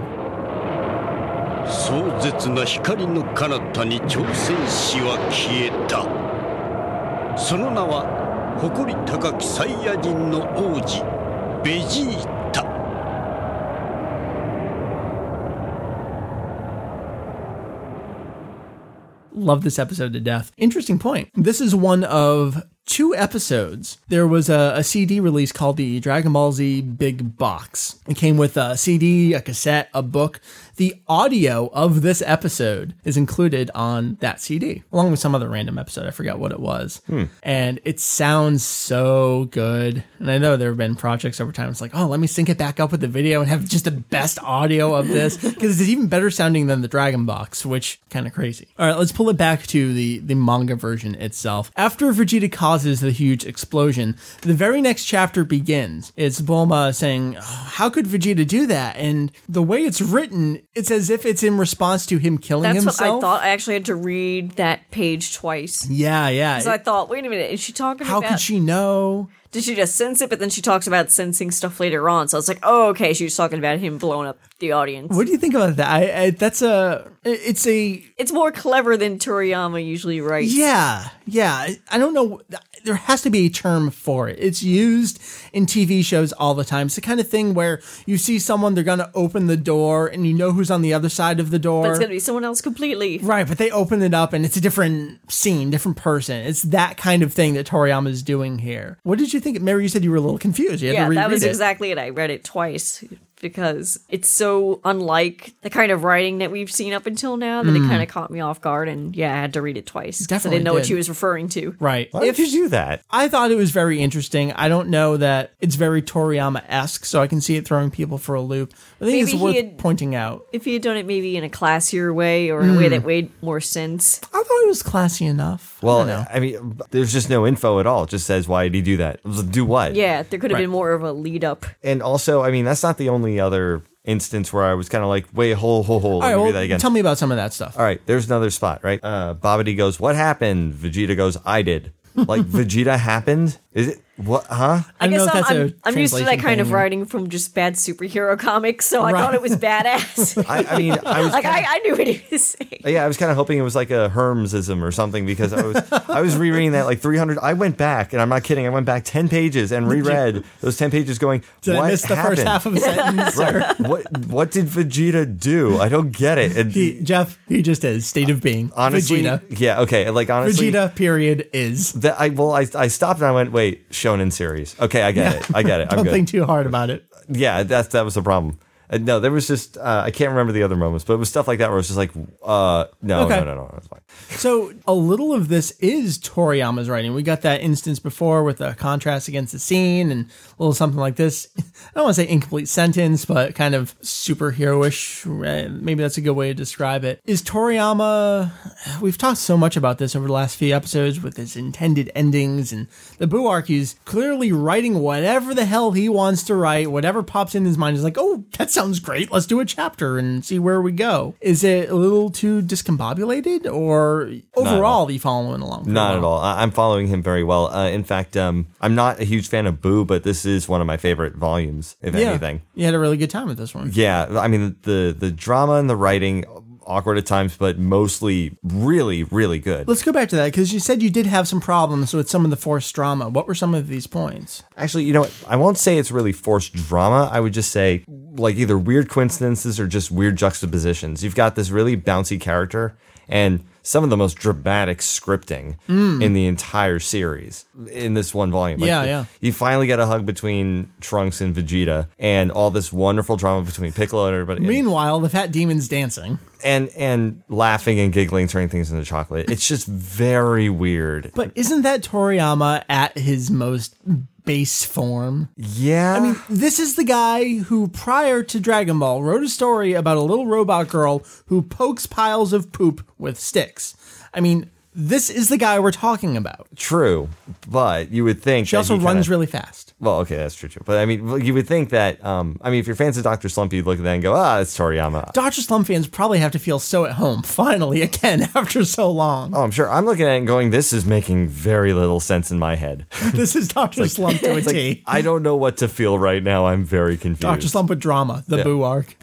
Love this episode to death. Interesting point. This is one of two episodes. There was a, a C D release called the Dragon Ball Z Big Box. It came with a C D, a cassette, a book. The audio of this episode is included on that C D, along with some other random episode. I forgot what it was. Hmm. And it sounds so good. And I know there have been projects over time. It's like, oh, let me sync it back up with the video and have just the best audio of this, because it's even better sounding than the Dragon Box, which kind of crazy. All right, let's pull it back to the, the manga version itself. After Vegeta causes the huge explosion, the very next chapter begins. It's Bulma saying, oh, how could Vegeta do that? And the way it's written, it's as if it's in response to him killing That's himself. That's what I thought. I actually had to read that page twice. Yeah, yeah. Because I thought, wait a minute, is she talking how about... How could she know... Did she just sense it? But then she talks about sensing stuff later on. So I was like, oh, okay. She was talking about him blowing up the audience. What do you think about that? I, I, that's a, it's a... It's more clever than Toriyama usually writes. Yeah, yeah. I don't know. There has to be a term for it. It's used in T V shows all the time. It's the kind of thing where you see someone, they're going to open the door, and you know who's on the other side of the door. But it's going to be someone else completely. Right, but they open it up, and it's a different scene, different person. It's that kind of thing that Toriyama's doing here. What did you I think, Mary, you said you were a little confused. You had yeah, to reread that was it. Exactly it. I read it twice because it's so unlike the kind of writing that we've seen up until now that mm. it kind of caught me off guard. And yeah, I had to read it twice because I didn't know did. what she was referring to. Right. Why if, did you do that? I thought it was very interesting. I don't know that it's very Toriyama-esque, so I can see it throwing people for a loop. I think maybe it's worth had, pointing out. If he had done it maybe in a classier way or in mm. a way that made more sense. I thought it was classy enough. Well, I, I mean, there's just no info at all. It just says, why did he do that? Do what? Yeah, there could have right. been more of a lead up. And also, I mean, that's not the only other instance where I was kind of like, wait, hold, hold, hold. All right, well, that again. Tell me about some of that stuff. All right, there's another spot, right? Uh, Babidi goes, what happened? Vegeta goes, I did. Like, Vegeta happened? Is it? What? Huh? I, I guess know if that's I'm, a I'm used to that kind thing. of writing from just bad superhero comics, so right. I thought it was badass. I, I mean, I was like, kinda, I, I knew what he was saying. Yeah, I was kind of hoping it was like a Hermsism or something because I was I was rereading that like three hundred. I went back, and I'm not kidding. I went back ten pages and reread those ten pages, going, did what I miss happened? The first half of a sentence? Right. What What did Vegeta do? I don't get it. And, he, Jeff, he just is state of being. Honestly, Vegeta. Yeah. Okay. Like honestly, Vegeta. Period is that. I well, I I stopped and I went, wait. Shonen series. Okay, I get yeah. it. I get it. I'm Don't good. think too hard about it. Yeah, that's that was the problem. Uh, no, there was just uh, I can't remember the other moments, but it was stuff like that where it was just like, uh, no, okay. no, no, no, that's fine. So a little of this is Toriyama's writing. We got that instance before with the contrast against the scene and a little something like this. I don't want to say incomplete sentence, but kind of superheroish. Right? Maybe that's a good way to describe it. Is Toriyama? We've talked so much about this over the last few episodes with his intended endings and the Buu arc. He's clearly writing whatever the hell he wants to write. Whatever pops in his mind is like, oh, that's sounds great. Let's do a chapter and see where we go. Is it a little too discombobulated, or overall, are you following along? Not at all. I'm following him very well. Uh, in fact, um, I'm not a huge fan of Buu, but this is one of my favorite volumes, if yeah. anything. You had a really good time with this one. Yeah. I mean, the, the drama and the writing... awkward at times, but mostly really, really good. Let's go back to that, because you said you did have some problems with some of the forced drama. What were some of these points? Actually, you know what? I won't say it's really forced drama. I would just say like either weird coincidences or just weird juxtapositions. You've got this really bouncy character and some of the most dramatic scripting mm. in the entire series in this one volume. Like, yeah, yeah. You finally get a hug between Trunks and Vegeta and all this wonderful drama between Piccolo and everybody. Meanwhile, the fat demon's dancing. And and laughing and giggling, turning things into chocolate. It's just very weird. But isn't that Toriyama at his most base form? Yeah. I mean, this is the guy who, prior to Dragon Ball, wrote a story about a little robot girl who pokes piles of poop with sticks. I mean, this is the guy we're talking about. True, but you would think... She also runs kinda, really fast. Well, okay, that's true, too. But, I mean, you would think that... Um, I mean, if you're fans of Doctor Slump, you'd look at that and go, ah, it's Toriyama. Doctor Slump fans probably have to feel so at home, finally, again, after so long. Oh, I'm sure. I'm looking at it and going, this is making very little sense in my head. This is Doctor like, Slump to a T. Like, I don't know what to feel right now. I'm very confused. Doctor Slump with drama, the yeah. Boo arc.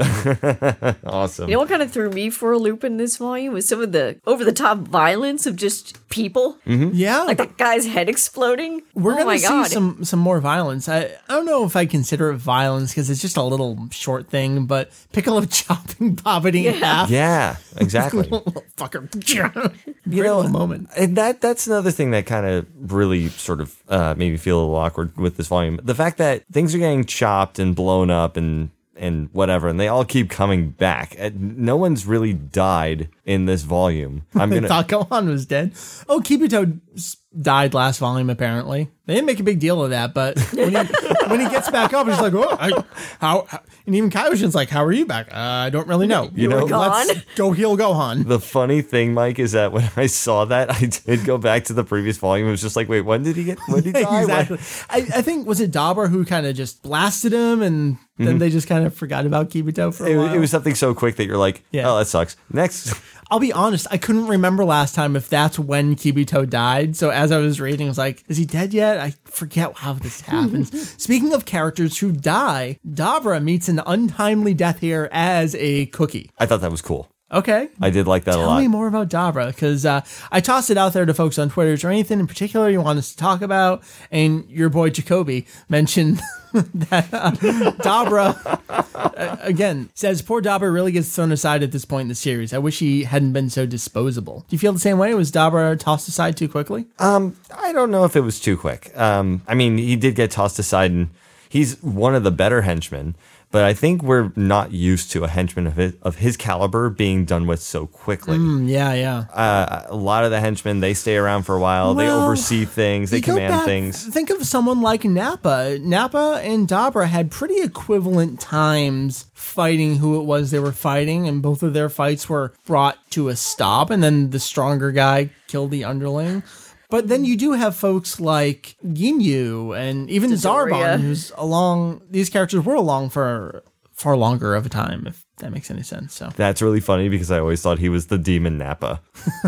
Awesome. You know what kind of threw me for a loop in this volume was some of the over-the-top violence of... just people. Mm-hmm. Yeah. Like that guy's head exploding. We're oh going to see God. some some more violence. I, I don't know if I consider it violence because it's just a little short thing, but Piccolo chopping Babidi yeah. in half. Yeah, exactly. Fucker. You know, moment. And that, that's another thing that kind of really sort of uh, made me feel a little awkward with this volume. The fact that things are getting chopped and blown up and and whatever, and they all keep coming back. No one's really died in this volume. I'm gonna thought Gohan was dead. Oh, Kibito died last volume, apparently. They didn't make a big deal of that, but when he, when he gets back up, he's like, oh, I, how, how? And even Kaioshin's like, how are you back? Uh, I don't really know. You, you know, like, let's go heal Gohan. The funny thing, Mike, is that when I saw that, I did go back to the previous volume. It was just like, wait, when did he get, when did he die? Exactly. I, I think, was it Dabra who kind of just blasted him and then mm-hmm. they just kind of forgot about Kibito for a it, while? It was something so quick that you're like, yeah. oh, that sucks. Next. I'll be honest, I couldn't remember last time if that's when Kibito died. So as I was reading, I was like, is he dead yet? I forget how this happens. Speaking of characters who die, Dabra meets an untimely death here as a cookie. I thought that was cool. Okay. I did like that Tell a lot. Tell me more about Dabra, because uh, I tossed it out there to folks on Twitter. Is there anything in particular you want us to talk about? And your boy Jacoby mentioned... that uh, Dabra, uh, again, says, poor Dabra really gets thrown aside at this point in the series. I wish he hadn't been so disposable. Do you feel the same way? Was Dabra tossed aside too quickly? Um, I don't know if it was too quick. Um, I mean, he did get tossed aside, and he's one of the better henchmen. But I think we're not used to a henchman of his, of his caliber being done with so quickly. Mm, yeah, yeah. Uh, a lot of the henchmen, they stay around for a while. Well, they oversee things. They command back, things. Think of someone like Nappa. Nappa and Dabra had pretty equivalent times fighting who it was they were fighting. And both of their fights were brought to a stop. And then the stronger guy killed the underling. But then you do have folks like Ginyu and even Zarban, who's along. These characters were along for far longer of a time, if that makes any sense. So that's really funny because I always thought he was the demon Nappa.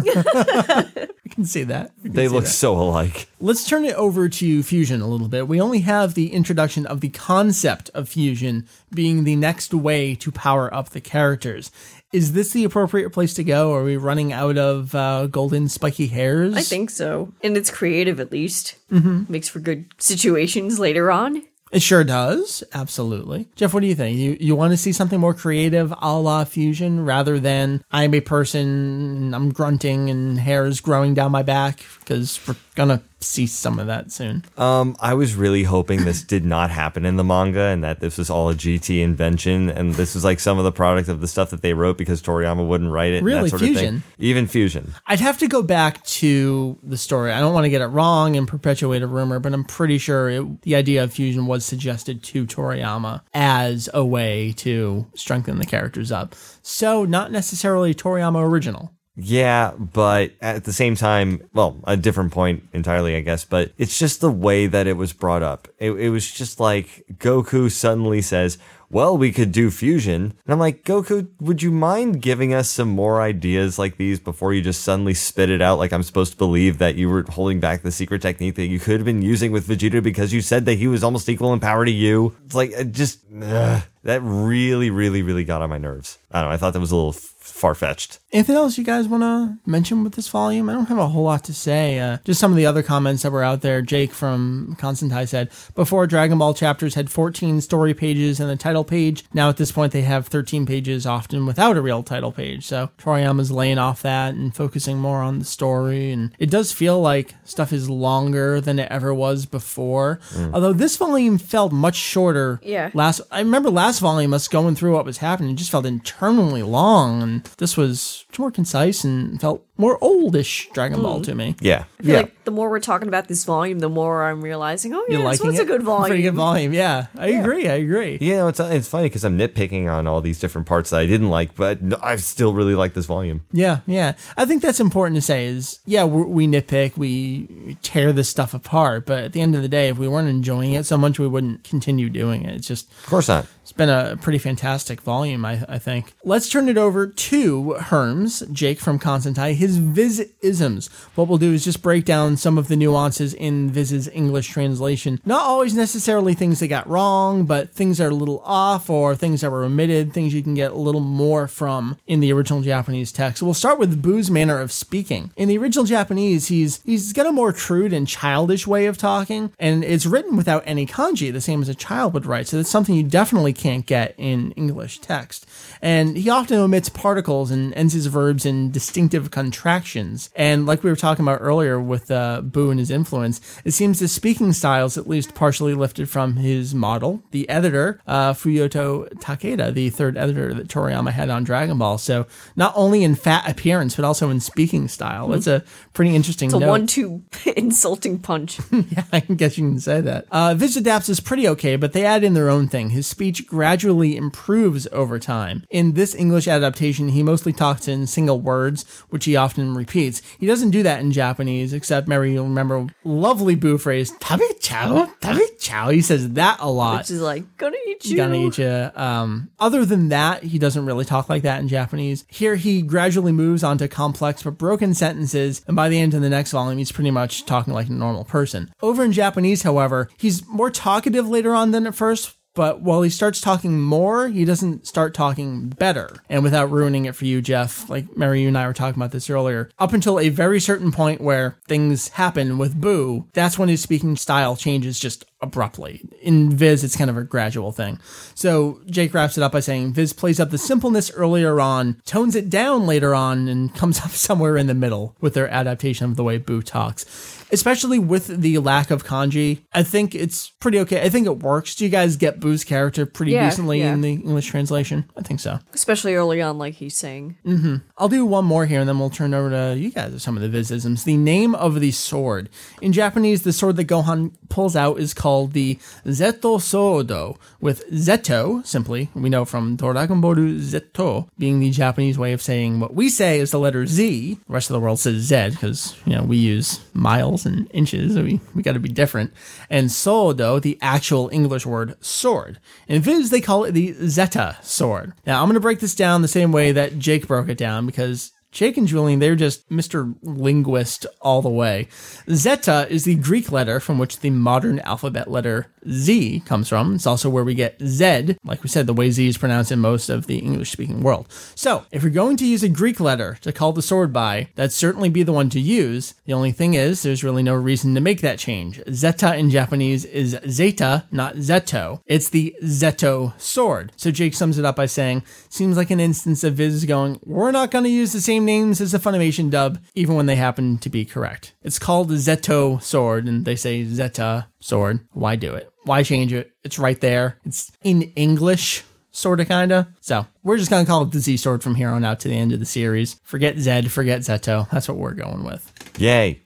You can see that. Can they see look that. So alike. Let's turn it over to fusion a little bit. We only have the introduction of the concept of fusion being the next way to power up the characters. Is this the appropriate place to go? Are we running out of uh, golden spiky hairs? I think so. And it's creative, at least. Mm-hmm. Makes for good situations later on. It sure does. Absolutely. Jeff, what do you think? You you want to see something more creative a la fusion rather than I'm a person, I'm grunting and hair is growing down my back? Because we're going to see some of that soon. Um, I was really hoping this did not happen in the manga and that this was all a G T invention. And this was like some of the product of the stuff that they wrote because Toriyama wouldn't write it. Really? And that sort fusion? Of thing. Even fusion. I'd have to go back to the story. I don't want to get it wrong and perpetuate a rumor, but I'm pretty sure it, the idea of fusion was suggested to Toriyama as a way to strengthen the characters up. So not necessarily Toriyama original. Yeah, but at the same time, well, a different point entirely, I guess, but it's just the way that it was brought up. It, it was just like Goku suddenly says, well, we could do fusion. And I'm like, Goku, would you mind giving us some more ideas like these before you just suddenly spit it out like I'm supposed to believe that you were holding back the secret technique that you could have been using with Vegeta because you said that he was almost equal in power to you? It's like, just... Ugh. that really, really, really got on my nerves. I don't know. I thought that was a little f- far-fetched. Anything else you guys want to mention with this volume? I don't have a whole lot to say. Uh, just some of the other comments that were out there. Jake from Constantai said, before Dragon Ball chapters had fourteen story pages and a title page. Now at this point they have thirteen pages, often without a real title page. So Toriyama's laying off that and focusing more on the story. And it does feel like stuff is longer than it ever was before. Mm. Although this volume felt much shorter. Yeah. Last, I remember last volume, us going through what was happening, it just felt interminably long, and this was more concise and felt more oldish Dragon mm. Ball to me. Yeah, I feel yeah. like the more we're talking about this volume, the more I'm realizing, oh yeah, this one's it? a good volume, pretty good volume. Yeah, I yeah. agree. I agree. You know, it's it's funny because I'm nitpicking on all these different parts that I didn't like, but I still really like this volume. Yeah, yeah. I think that's important to say. Is yeah, we're, we nitpick, we tear this stuff apart, but at the end of the day, if we weren't enjoying it so much, we wouldn't continue doing it. It's just, of course not. It's been a pretty fantastic volume, I, I think. Let's turn it over to Herms, Jake from Constantai, his Viz-isms. What we'll do is just break down some of the nuances in Viz's English translation. Not always necessarily things they got wrong, but things that are a little off or things that were omitted, things you can get a little more from in the original Japanese text. So we'll start with Buu's manner of speaking. In the original Japanese, he's he's got a more crude and childish way of talking, and it's written without any kanji, the same as a child would write. So that's something you definitely can't get in English text. And he often omits particles and ends his verbs in distinctive contractions. And like we were talking about earlier with uh, Buu and his influence, it seems his speaking style is at least partially lifted from his model, the editor, uh, Fuyoto Takeda, the third editor that Toriyama had on Dragon Ball. So not only in fat appearance, but also in speaking style. That's mm-hmm. a pretty interesting note. It's a note. one two insulting punch. Yeah, I guess you can say that. Uh, Viz adapts is pretty okay, but they add in their own thing. His speech gradually improves over time. In this English adaptation, he mostly talks in single words, which he often repeats. He doesn't do that in Japanese, except Mary, you'll remember lovely Buu phrase, tabi chao, tabi chao. He says that a lot. Which is like, gonna eat you. Gonna eat you. Um, other than that, he doesn't really talk like that in Japanese. Here, he gradually moves onto complex but broken sentences, and by the end of the next volume, he's pretty much talking like a normal person. Over in Japanese, however, he's more talkative later on than at first, but while he starts talking more, he doesn't start talking better. And without ruining it for you, Jeff, like Mary, you and I were talking about this earlier, up until a very certain point where things happen with Buu, that's when his speaking style changes just abruptly. In Viz, it's kind of a gradual thing. So Jake wraps it up by saying, Viz plays up the simpleness earlier on, tones it down later on, and comes up somewhere in the middle with their adaptation of the way Buu talks. Especially with the lack of kanji, I think it's pretty okay. I think it works. Do you guys get Buu's character pretty yeah, decently yeah. in the English translation? I think so. Especially early on, like he's saying. Mm-hmm. I'll do one more here, and then we'll turn over to you guys with some of the Viz-isms. The name of the sword. In Japanese, the sword that Gohan pulls out is called the Zeto Sodo, with Zeto, simply, we know from Dragon Ball Zeto, being the Japanese way of saying what we say is the letter Z. The rest of the world says Z, because, you know, we use miles and inches, we, we got to be different. And Sodo, the actual English word sword. In Viz, they call it the Zeta sword. Now, I'm going to break this down the same way that Jake broke it down, because Jake and Julian, they're just Mister Linguist all the way. Zeta is the Greek letter from which the modern alphabet letter Z comes from. It's also where we get Z, like we said, the way Z is pronounced in most of the English-speaking world. So, if you're going to use a Greek letter to call the sword by, that'd certainly be the one to use. The only thing is, there's really no reason to make that change. Zeta in Japanese is Zeta, not Zeto. It's the Zeto sword. So Jake sums it up by saying, seems like an instance of Viz going, we're not going to use the same names as the Funimation dub, even when they happen to be correct. It's called the Zeto sword, and they say Zeta sword. Why do it? Why change it? It's right there. It's in English, sorta, kinda. So we're just gonna call it the Z sword from here on out to the end of the series. Forget Zed, forget Zeto. That's what we're going with. Yay.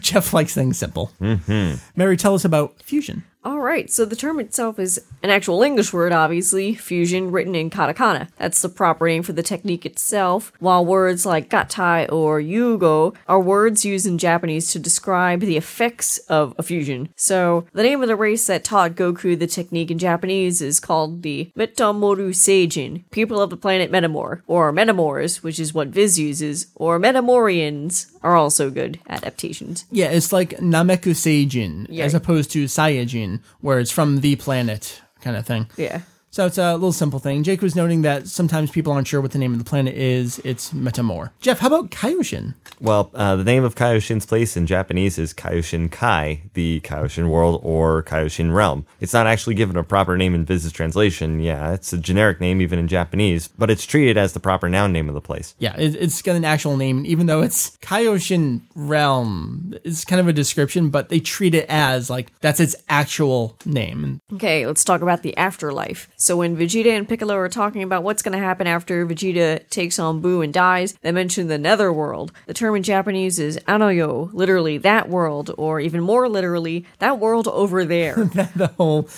Jeff likes things simple. Mm-hmm. Mary, tell us about fusion. All right, so the term itself is an actual English word, obviously, fusion, written in katakana. That's the proper name for the technique itself, while words like gattai or yugo are words used in Japanese to describe the effects of a fusion. So the name of the race that taught Goku the technique in Japanese is called the Metamoru Seijin, people of the planet Metamore, or Metamores, which is what Viz uses, or Metamorians are also good adaptations. Yeah, it's like Nameku Seijin, yeah. as opposed to Saiyajin, where it's from the planet kind of thing. Yeah. So it's a little simple thing. Jake was noting that sometimes people aren't sure what the name of the planet is. It's Metamore. Jeff, how about Kaioshin? Well, uh, the name of Kaioshin's place in Japanese is Kaioshin Kai, the Kaioshin world or Kaioshin realm. It's not actually given a proper name in Viz's translation. Yeah, it's a generic name even in Japanese, but it's treated as the proper noun name of the place. Yeah, it, it's got an actual name, even though it's Kaioshin realm. It's kind of a description, but they treat it as like that's its actual name. Okay, let's talk about the afterlife. So when Vegeta and Piccolo are talking about what's going to happen after Vegeta takes on Buu and dies, they mention the netherworld. The term in Japanese is Anoyo, literally that world, or even more literally, that world over there. The whole,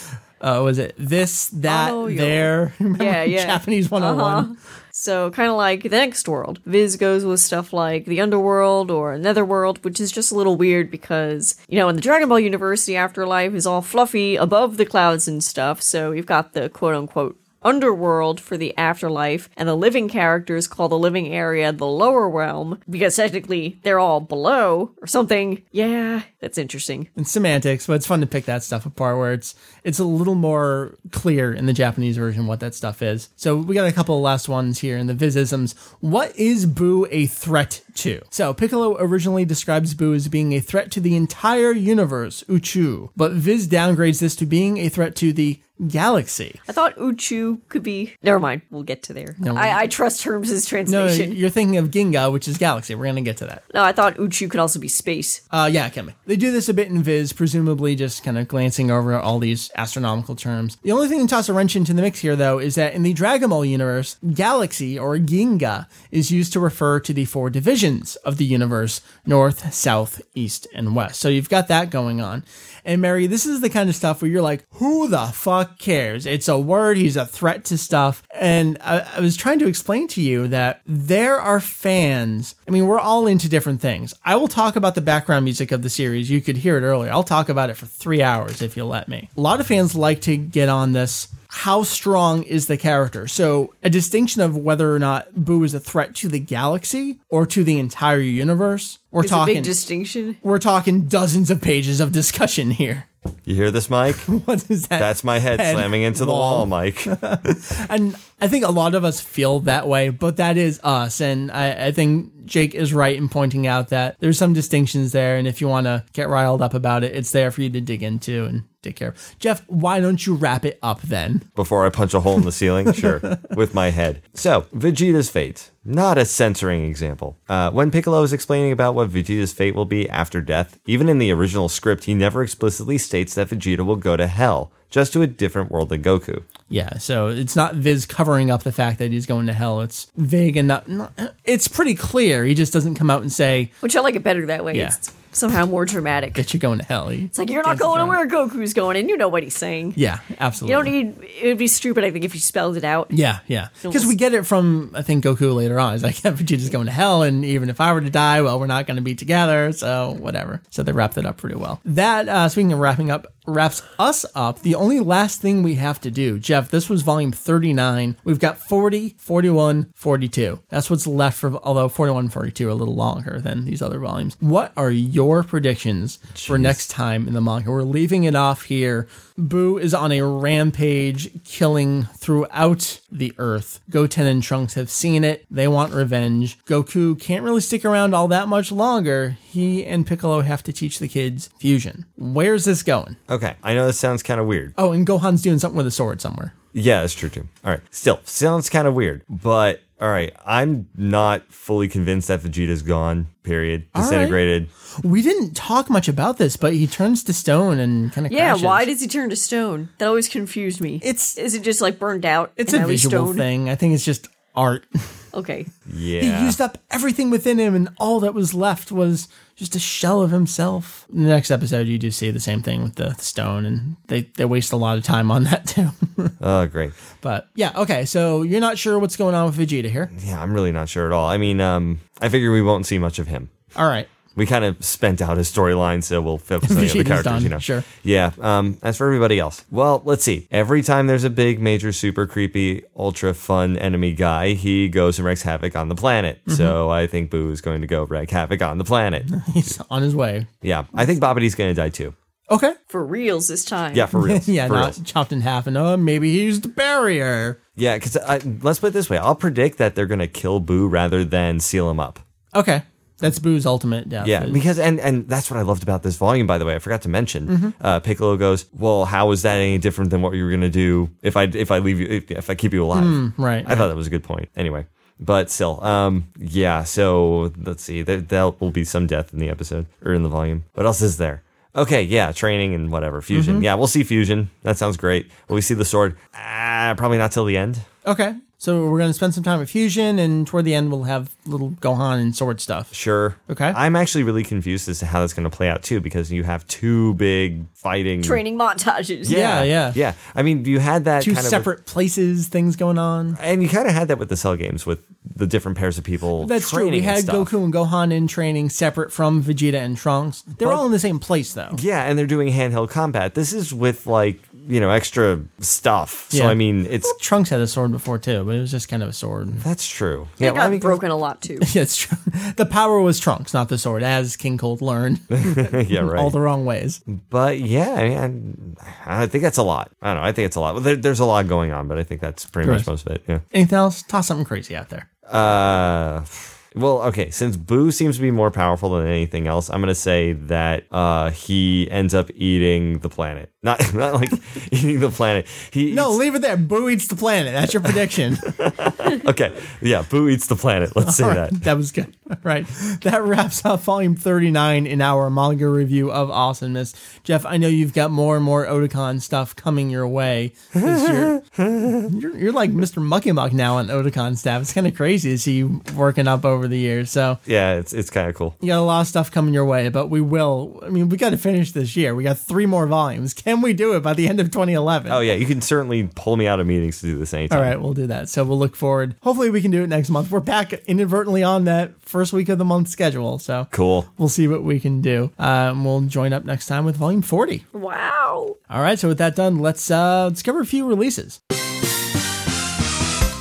uh, was it this, that, Anoyo. There? Yeah, yeah. Japanese one oh one. Uh-huh. So kind of like the next world. Viz goes with stuff like the underworld or netherworld, which is just a little weird because, you know, in the Dragon Ball universe, the afterlife is all fluffy above the clouds and stuff. So you've got the quote-unquote underworld for the afterlife, and the living characters call the living area the lower realm because technically they're all below or something. Yeah, that's interesting. And semantics, but it's fun to pick that stuff apart where it's it's a little more clear in the Japanese version what that stuff is. So we got a couple of last ones here in the Vizisms. What is Buu a threat to? So Piccolo originally describes Buu as being a threat to the entire universe, Uchu, but Viz downgrades this to being a threat to the galaxy. I thought Uchu could be... Never mind. We'll get to there. No, I, I trust Hermes' translation. No, you're thinking of Ginga, which is galaxy. We're going to get to that. No, I thought Uchu could also be space. Uh, yeah, it can be. They do this a bit in Viz, presumably just kind of glancing over all these astronomical terms. The only thing to toss a wrench into the mix here, though, is that in the Dragon Ball universe, galaxy, or Ginga, is used to refer to the four divisions of the universe, north, south, east, and west. So you've got that going on. And Mary, this is the kind of stuff where you're like, who the fuck cares? It's a word. He's a threat to stuff. And I, I was trying to explain to you that there are fans. I mean, we're all into different things. I will talk about the background music of the series. You could hear it earlier. I'll talk about it for three hours if you'll let me. A lot of fans like to get on this. How strong is the character? So a distinction of whether or not Buu is a threat to the galaxy or to the entire universe. We're it's talking a big distinction. We're talking dozens of pages of discussion here. You hear this, Mike? What is that? That's my head, head slamming into the wall, wall Mike. And I think a lot of us feel that way, but that is us. And I, I think Jake is right in pointing out that there's some distinctions there. And if you want to get riled up about it, it's there for you to dig into and take care of. Jeff, why don't you wrap it up then? Before I punch a hole in the ceiling? Sure. With my head. So, Vegeta's fate. Not a censoring example. Uh, when Piccolo is explaining about what Vegeta's fate will be after death, even in the original script, he never explicitly states that Vegeta will go to hell, just to a different world than Goku. Yeah, so it's not Viz covering up the fact that he's going to hell. It's vague and not, not... It's pretty clear. He just doesn't come out and say... Which I like it better that way. Yeah. It's somehow more dramatic. That you're going to hell. He it's like, you're not going to where Goku's going, and you know what he's saying. Yeah, absolutely. You don't need... It would be stupid, I think, if you spelled it out. Yeah, yeah. Because we get it from, I think, Goku later on. He's like, yeah, Vegeta's going to hell, and even if I were to die, well, we're not going to be together, so whatever. So they wrapped it up pretty well. That, uh, speaking of wrapping up, wraps us up. The only last thing we have to do, Jeff, this was volume thirty-nine. We've got forty, forty-one, forty-two. That's what's left for, although forty-one, forty-two are a little longer than these other volumes. What are your predictions Jeez. for next time in the manga? We're leaving it off here. Buu is on a rampage, killing throughout the Earth. Goten and Trunks have seen it. They want revenge. Goku can't really stick around all that much longer. He and Piccolo have to teach the kids fusion. Where's this going? Okay, I know this sounds kind of weird. Oh, and Gohan's doing something with a sword somewhere. Yeah, that's true, too. All right, still, sounds kind of weird, but... All right, I'm not fully convinced that Vegeta's gone, period. Disintegrated. Right. We didn't talk much about this, but he turns to stone and kind of Yeah, crashes. Why does he turn to stone? That always confused me. It's Is it just like burned out? It's a visual stone? thing. I think it's just art. Okay. Yeah. He used up everything within him, and all that was left was just a shell of himself. In the next episode, you do see the same thing with the stone, and they, they waste a lot of time on that, too. Oh, great. But, yeah, okay, so you're not sure what's going on with Vegeta here? Yeah, I'm really not sure at all. I mean, um, I figure we won't see much of him. All right. We kind of spent out his storyline, so we'll focus on the other characters, done. you know. Sure. Yeah, um, as for everybody else. Well, let's see. Every time there's a big, major, super creepy, ultra fun enemy guy, he goes and wreaks havoc on the planet. Mm-hmm. So I think Buu is going to go wreak havoc on the planet. He's on his way. Yeah, I think Babidi's going to die too. Okay. For reals this time. Yeah, for reals. yeah, for not reals. Chopped in half and, oh, maybe he used the barrier. Yeah, because let's put it this way. I'll predict that they're going to kill Boo rather than seal him up. Okay. That's Boo's ultimate death. Yeah, because and, and that's what I loved about this volume, by the way. I forgot to mention. Mm-hmm. Uh, Piccolo goes, well, how is that any different than what you were going to do if I if I leave you, if, if I keep you alive? Mm, right. I right. thought that was a good point. Anyway, but still, um, yeah, so let's see. There, there will be some death in the episode or in the volume. What else is there? Okay, yeah, training and whatever. Fusion. Mm-hmm. Yeah, we'll see fusion. That sounds great. Will we see the sword? Ah, probably not till the end. Okay. So we're going to spend some time with fusion, and toward the end, we'll have little Gohan and sword stuff. Sure. Okay. I'm actually really confused as to how that's going to play out, too, because you have two big fighting... Training montages. Yeah, yeah. Yeah. yeah. I mean, you had that two kind of... Two separate with... places, things going on. And you kind of had that with the Cell games, with the different pairs of people that's training. That's true. We had stuff. Goku and Gohan in training separate from Vegeta and Trunks. They're but, all in the same place, though. Yeah, and they're doing handheld combat. This is with, like... you know, extra stuff. Yeah. So, I mean, it's... Well, Trunks had a sword before, too, but it was just kind of a sword. That's true. It yeah, got well, I mean, broken a lot, too. yeah, it's true. The power was Trunks, not the sword, as King Cold learned. yeah, right. All the wrong ways. But, yeah, I mean, I, I think that's a lot. I don't know. I think it's a lot. Well, there, there's a lot going on, but I think that's pretty Gross. much most of it. Yeah. Anything else? Toss something crazy out there. Uh... Well, okay, since Boo seems to be more powerful than anything else, I'm going to say that uh, he ends up eating the planet. Not not like eating the planet. He No, eats... leave it there. Boo eats the planet. That's your prediction. Okay, yeah, Boo eats the planet. Let's say right. that. That was good. All right, that wraps up Volume thirty-nine in our manga review of Awesomeness. Jeff, I know you've got more and more Otakon stuff coming your way. You're, you're, you're like Mister Muckymuck now on Otakon staff. It's kind of crazy to see you working up over... over the years, so yeah, it's it's kind of cool. You got a lot of stuff coming your way, but we will. I mean, we got to finish this year. We got three more volumes. Can we do it by the end of twenty eleven? Oh yeah, you can certainly pull me out of meetings to do this anytime. All right, we'll do that. So we'll look forward. Hopefully, we can do it next month. We're back inadvertently on that first week of the month schedule, so cool. We'll see what we can do. Um, we'll join up next time with Volume forty. Wow. All right, so with that done, let's uh, let's cover a few releases.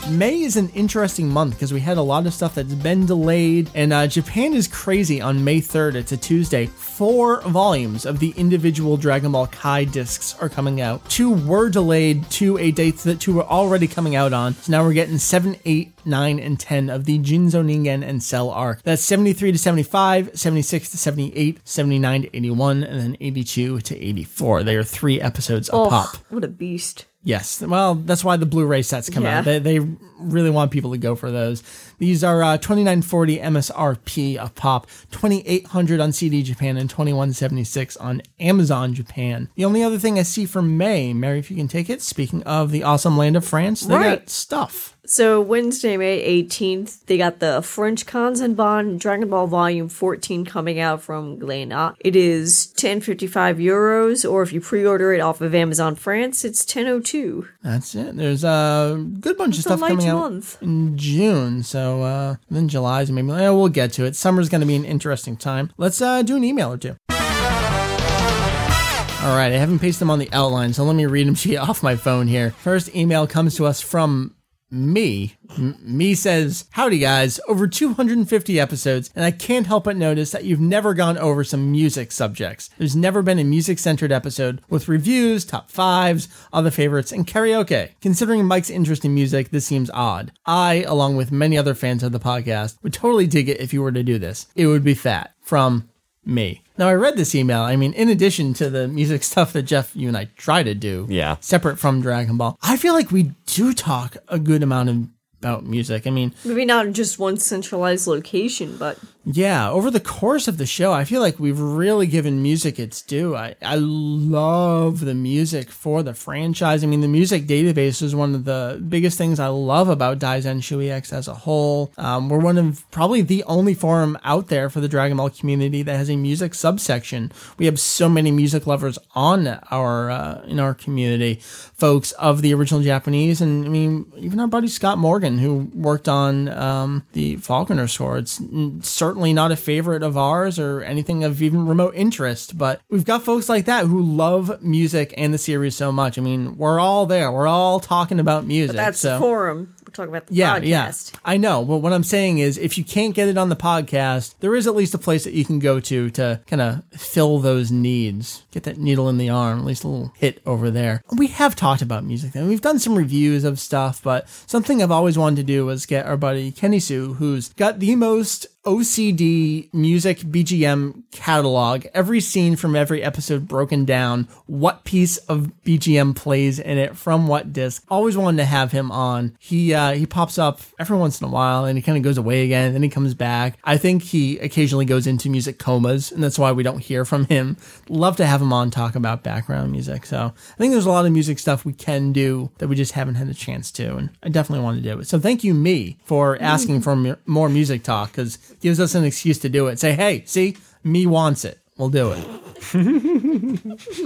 May is an interesting month because we had a lot of stuff that's been delayed, and uh, Japan is crazy on May third. It's a Tuesday. Four volumes of the individual Dragon Ball Kai discs are coming out. Two were delayed to a date that two were already coming out on. So now we're getting seven, eight, nine, and ten of the Jinzo Ningen and Cell arc. That's seventy-three to seventy-five, seventy-six to seventy-eight, seventy-nine to eighty-one, and then eighty-two to eighty-four. They are three episodes oh, a pop. What a beast. Yes. Well, that's why the Blu-ray sets come yeah. out. They, they really want people to go for those. These are uh, twenty-nine forty M S R P a pop, twenty-eight hundred on C D Japan, and twenty-one seventy-six on Amazon Japan. The only other thing I see for May, Mary, if you can take it, speaking of the awesome land of France, they right. got stuff. So Wednesday, May eighteenth, they got the French Kanzenban Dragon Ball Volume fourteen coming out from Glénat. It is ten fifty-five euros, or if you pre-order it off of Amazon France, it's ten oh two. That's it. There's a good bunch it's of stuff coming month. out in June. So uh, then July's maybe. Oh, we'll get to it. Summer's going to be an interesting time. Let's uh, do an email or two. All right, I haven't pasted them on the outline, so let me read them to you off my phone here. First email comes to us from... Me. M- me says, howdy guys, over two hundred fifty episodes, and I can't help but notice that you've never gone over some music subjects. There's never been a music-centered episode with reviews, top fives, other favorites, and karaoke. Considering Mike's interest in music, this seems odd. I, along with many other fans of the podcast, would totally dig it if you were to do this. It would be fat. From me. Now, I read this email. I mean, in addition to the music stuff that Jeff, you and I try to do, yeah, separate from Dragon Ball, I feel like we do talk a good amount of, about music. I mean... Maybe not in just one centralized location, but... Yeah, over the course of the show, I feel like we've really given music its due. I, I love the music for the franchise. I mean, the music database is one of the biggest things I love about Daizenshuu E X as a whole. Um, we're one of probably the only forum out there for the Dragon Ball community that has a music subsection. We have so many music lovers on our uh, in our community, folks of the original Japanese, and I mean, even our buddy Scott Morgan, who worked on um, the Falconer score. It's certainly not a favorite of ours or anything of even remote interest, but we've got folks like that who love music and the series so much. I mean, we're all there. We're all talking about music. But that's so. The forum. we're talking about the yeah, podcast. Yeah, I know. But what I'm saying is if you can't get it on the podcast, there is at least a place that you can go to to kind of fill those needs. Get that needle in the arm, at least a little hit over there. We have talked about music, though. We've done some reviews of stuff, but something I've always wanted to do was get our buddy Kenny Sue, who's got the most O C D music B G M catalog, every scene from every episode broken down, what piece of B G M plays in it from what disc. Always wanted to have him on. He uh, he pops up every once in a while and he kind of goes away again and then he comes back. I think he occasionally goes into music comas and that's why we don't hear from him. Love to have him on talk about background music. So I think there's a lot of music stuff we can do that we just haven't had a chance to, and I definitely want to do it. So thank you, me, for asking for m- more music talk, because gives us an excuse to do it. Say, hey, see, me wants it. We'll do it.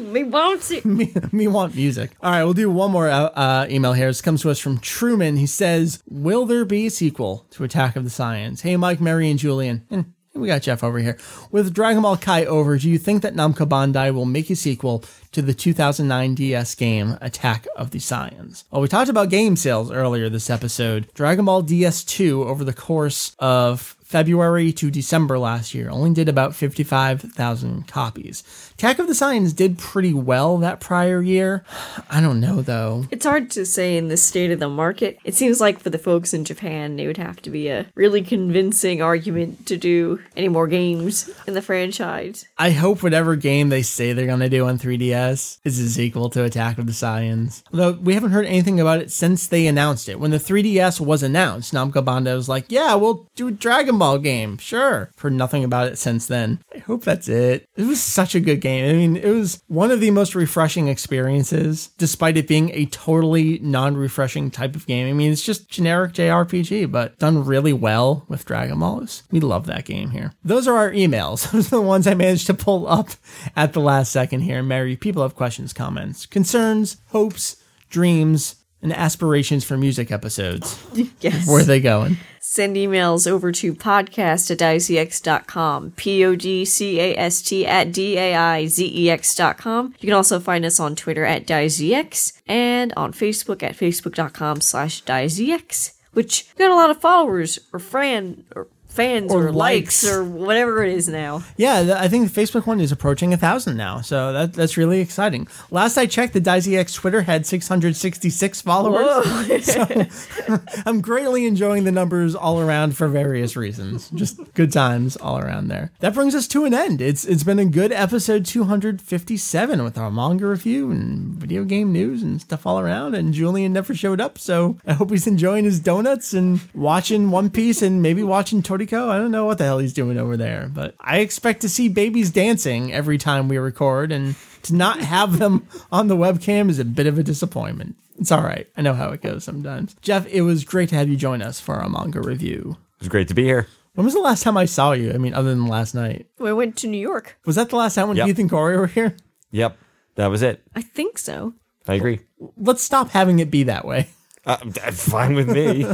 Me wants it. Me, me want music. All right, we'll do one more uh, uh, email here. This comes to us from Truman. He says, will there be a sequel to Attack of the Saiyans? Hey, Mike, Mary, and Julian. And we got Jeff over here. With Dragon Ball Kai over, do you think that Namco Bandai will make a sequel to the two thousand nine D S game, Attack of the Saiyans? Well, we talked about game sales earlier this episode. Dragon Ball D S two, over the course of February to December last year, only did about fifty-five thousand copies. Attack of the Saiyans did pretty well that prior year. I don't know, though. It's hard to say in the state of the market. It seems like for the folks in Japan, it would have to be a really convincing argument to do any more games in the franchise. I hope whatever game they say they're going to do on three D S is a sequel to Attack of the Saiyans. Although, we haven't heard anything about it since they announced it. When the three D S was announced, Namco Bandai was like, yeah, we'll do Dragon Ball game, sure. Heard nothing about it since then. I hope that's it. It was such a good game. I mean, it was one of the most refreshing experiences, despite it being a totally non-refreshing type of game. I mean, it's just generic J R P G, but done really well with Dragon Ball. We love that game here. Those are our emails. Those are the ones I managed to pull up at the last second here. Mary, people have questions, comments, concerns, hopes, dreams, and aspirations for music episodes. Yes. Where are they going? Send emails over to podcast at daizx dot com, P O D C A S T at D A I Z E X dot com. You can also find us on Twitter at daizx and on Facebook at facebook.com slash daizx, which got a lot of followers or friend or fans or, or likes. likes or whatever it is now. Yeah, I think the Facebook one is approaching a thousand now, so that that's really exciting. Last I checked, the DaiZX Twitter had six hundred sixty-six followers. So I'm greatly enjoying the numbers all around for various reasons. Just good times all around there. That brings us to an end. It's it's been a good episode two hundred fifty-seven with our manga review and video game news and stuff all around, and Julian never showed up, so I hope he's enjoying his donuts and watching One Piece and maybe watching Tori. I don't know what the hell he's doing over there, but I expect to see babies dancing every time we record, and to not have them on the webcam is a bit of a disappointment. It's all right. I know how it goes sometimes. Jeff, it was great to have you join us for our manga review. It was great to be here. When was the last time I saw you? I mean, other than last night. We went to New York. Was that the last time when yep. Heath and Corey were here? Yep. That was it. I think so. I agree. Let's stop having it be that way. Uh, fine with me.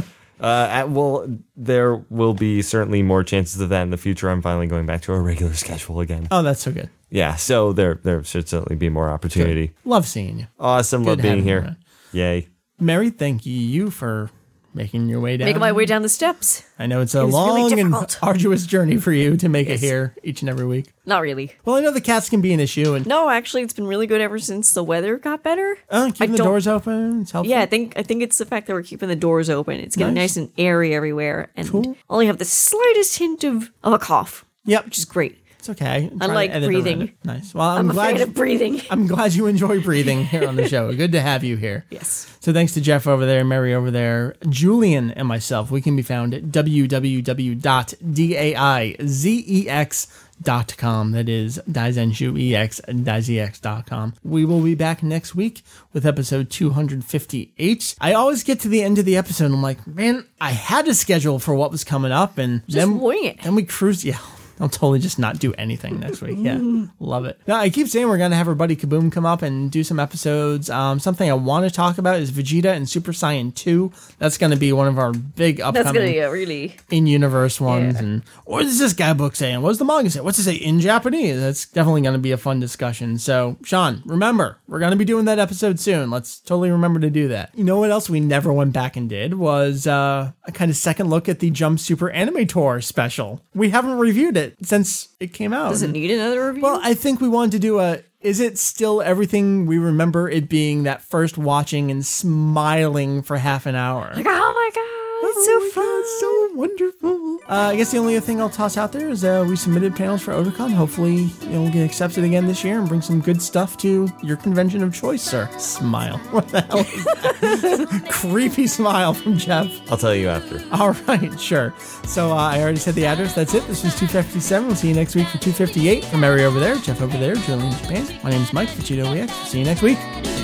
Uh, at, well, there will be certainly more chances of that in the future. I'm finally going back to our regular schedule again. Oh, that's so good. Yeah, so there there should certainly be more opportunity. Good. Love seeing you. Awesome, good love being here. Around. Yay. Mary, thank you for making your way down. Making my way down the steps. I know it's a it long really and arduous journey for you to make yes. it here each and every week. Not really. Well, I know the cats can be an issue. And no, actually, it's been really good ever since the weather got better. Oh, keeping I the don't... doors open. It's helpful. Yeah, I think I think it's the fact that we're keeping the doors open. It's getting nice, nice and airy everywhere. And cool. Only have the slightest hint of, of a cough. Yep. Which is great. It's okay. I like breathing. Nice. Well, I'm, I'm glad afraid of breathing. I'm glad you enjoy breathing here on the show. Good to have you here. Yes. So thanks to Jeff over there, Mary over there, Julian, and myself. We can be found at w w w dot daizex dot com. That is Daizenshuu E X, daizex dot com. We will be back next week with episode two hundred fifty-eight. I always get to the end of the episode and I'm like, man, I had a schedule for what was coming up, and just then, wing it. Then we cruise. Yeah. I'll totally just not do anything next week. Yeah, love it. Now, I keep saying we're going to have our buddy Kaboom come up and do some episodes. Um, something I want to talk about is Vegeta and Super Saiyan two. That's going to be one of our big upcoming That's gonna, yeah, really. in-universe ones. Yeah. And what is this guidebook saying? What does the manga say? What's it say in Japanese? That's definitely going to be a fun discussion. So, Sean, remember, we're going to be doing that episode soon. Let's totally remember to do that. You know what else we never went back and did was uh, a kind of second look at the Jump Super Anime Tour special. We haven't reviewed it since it came out. Does it need another review? Well, I think we wanted to do a, is it still everything we remember it being, that first watching and smiling for half an hour? Like, oh my God, oh it's so fun. God, it's so wonderful. Uh, I guess the only other thing I'll toss out there is uh, we submitted panels for Otakon. Hopefully you'll get accepted again this year and bring some good stuff to your convention of choice, sir. Smile. What the hell is that? Creepy smile from Jeff. I'll tell you after. All right, sure. So uh, I already said the address. That's it. This was two fifty-seven. We'll see you next week for two fifty-eight. From Mary over there, Jeff over there, Julian in Japan. My name's Mike, Vegeta E X. We'll see you next week.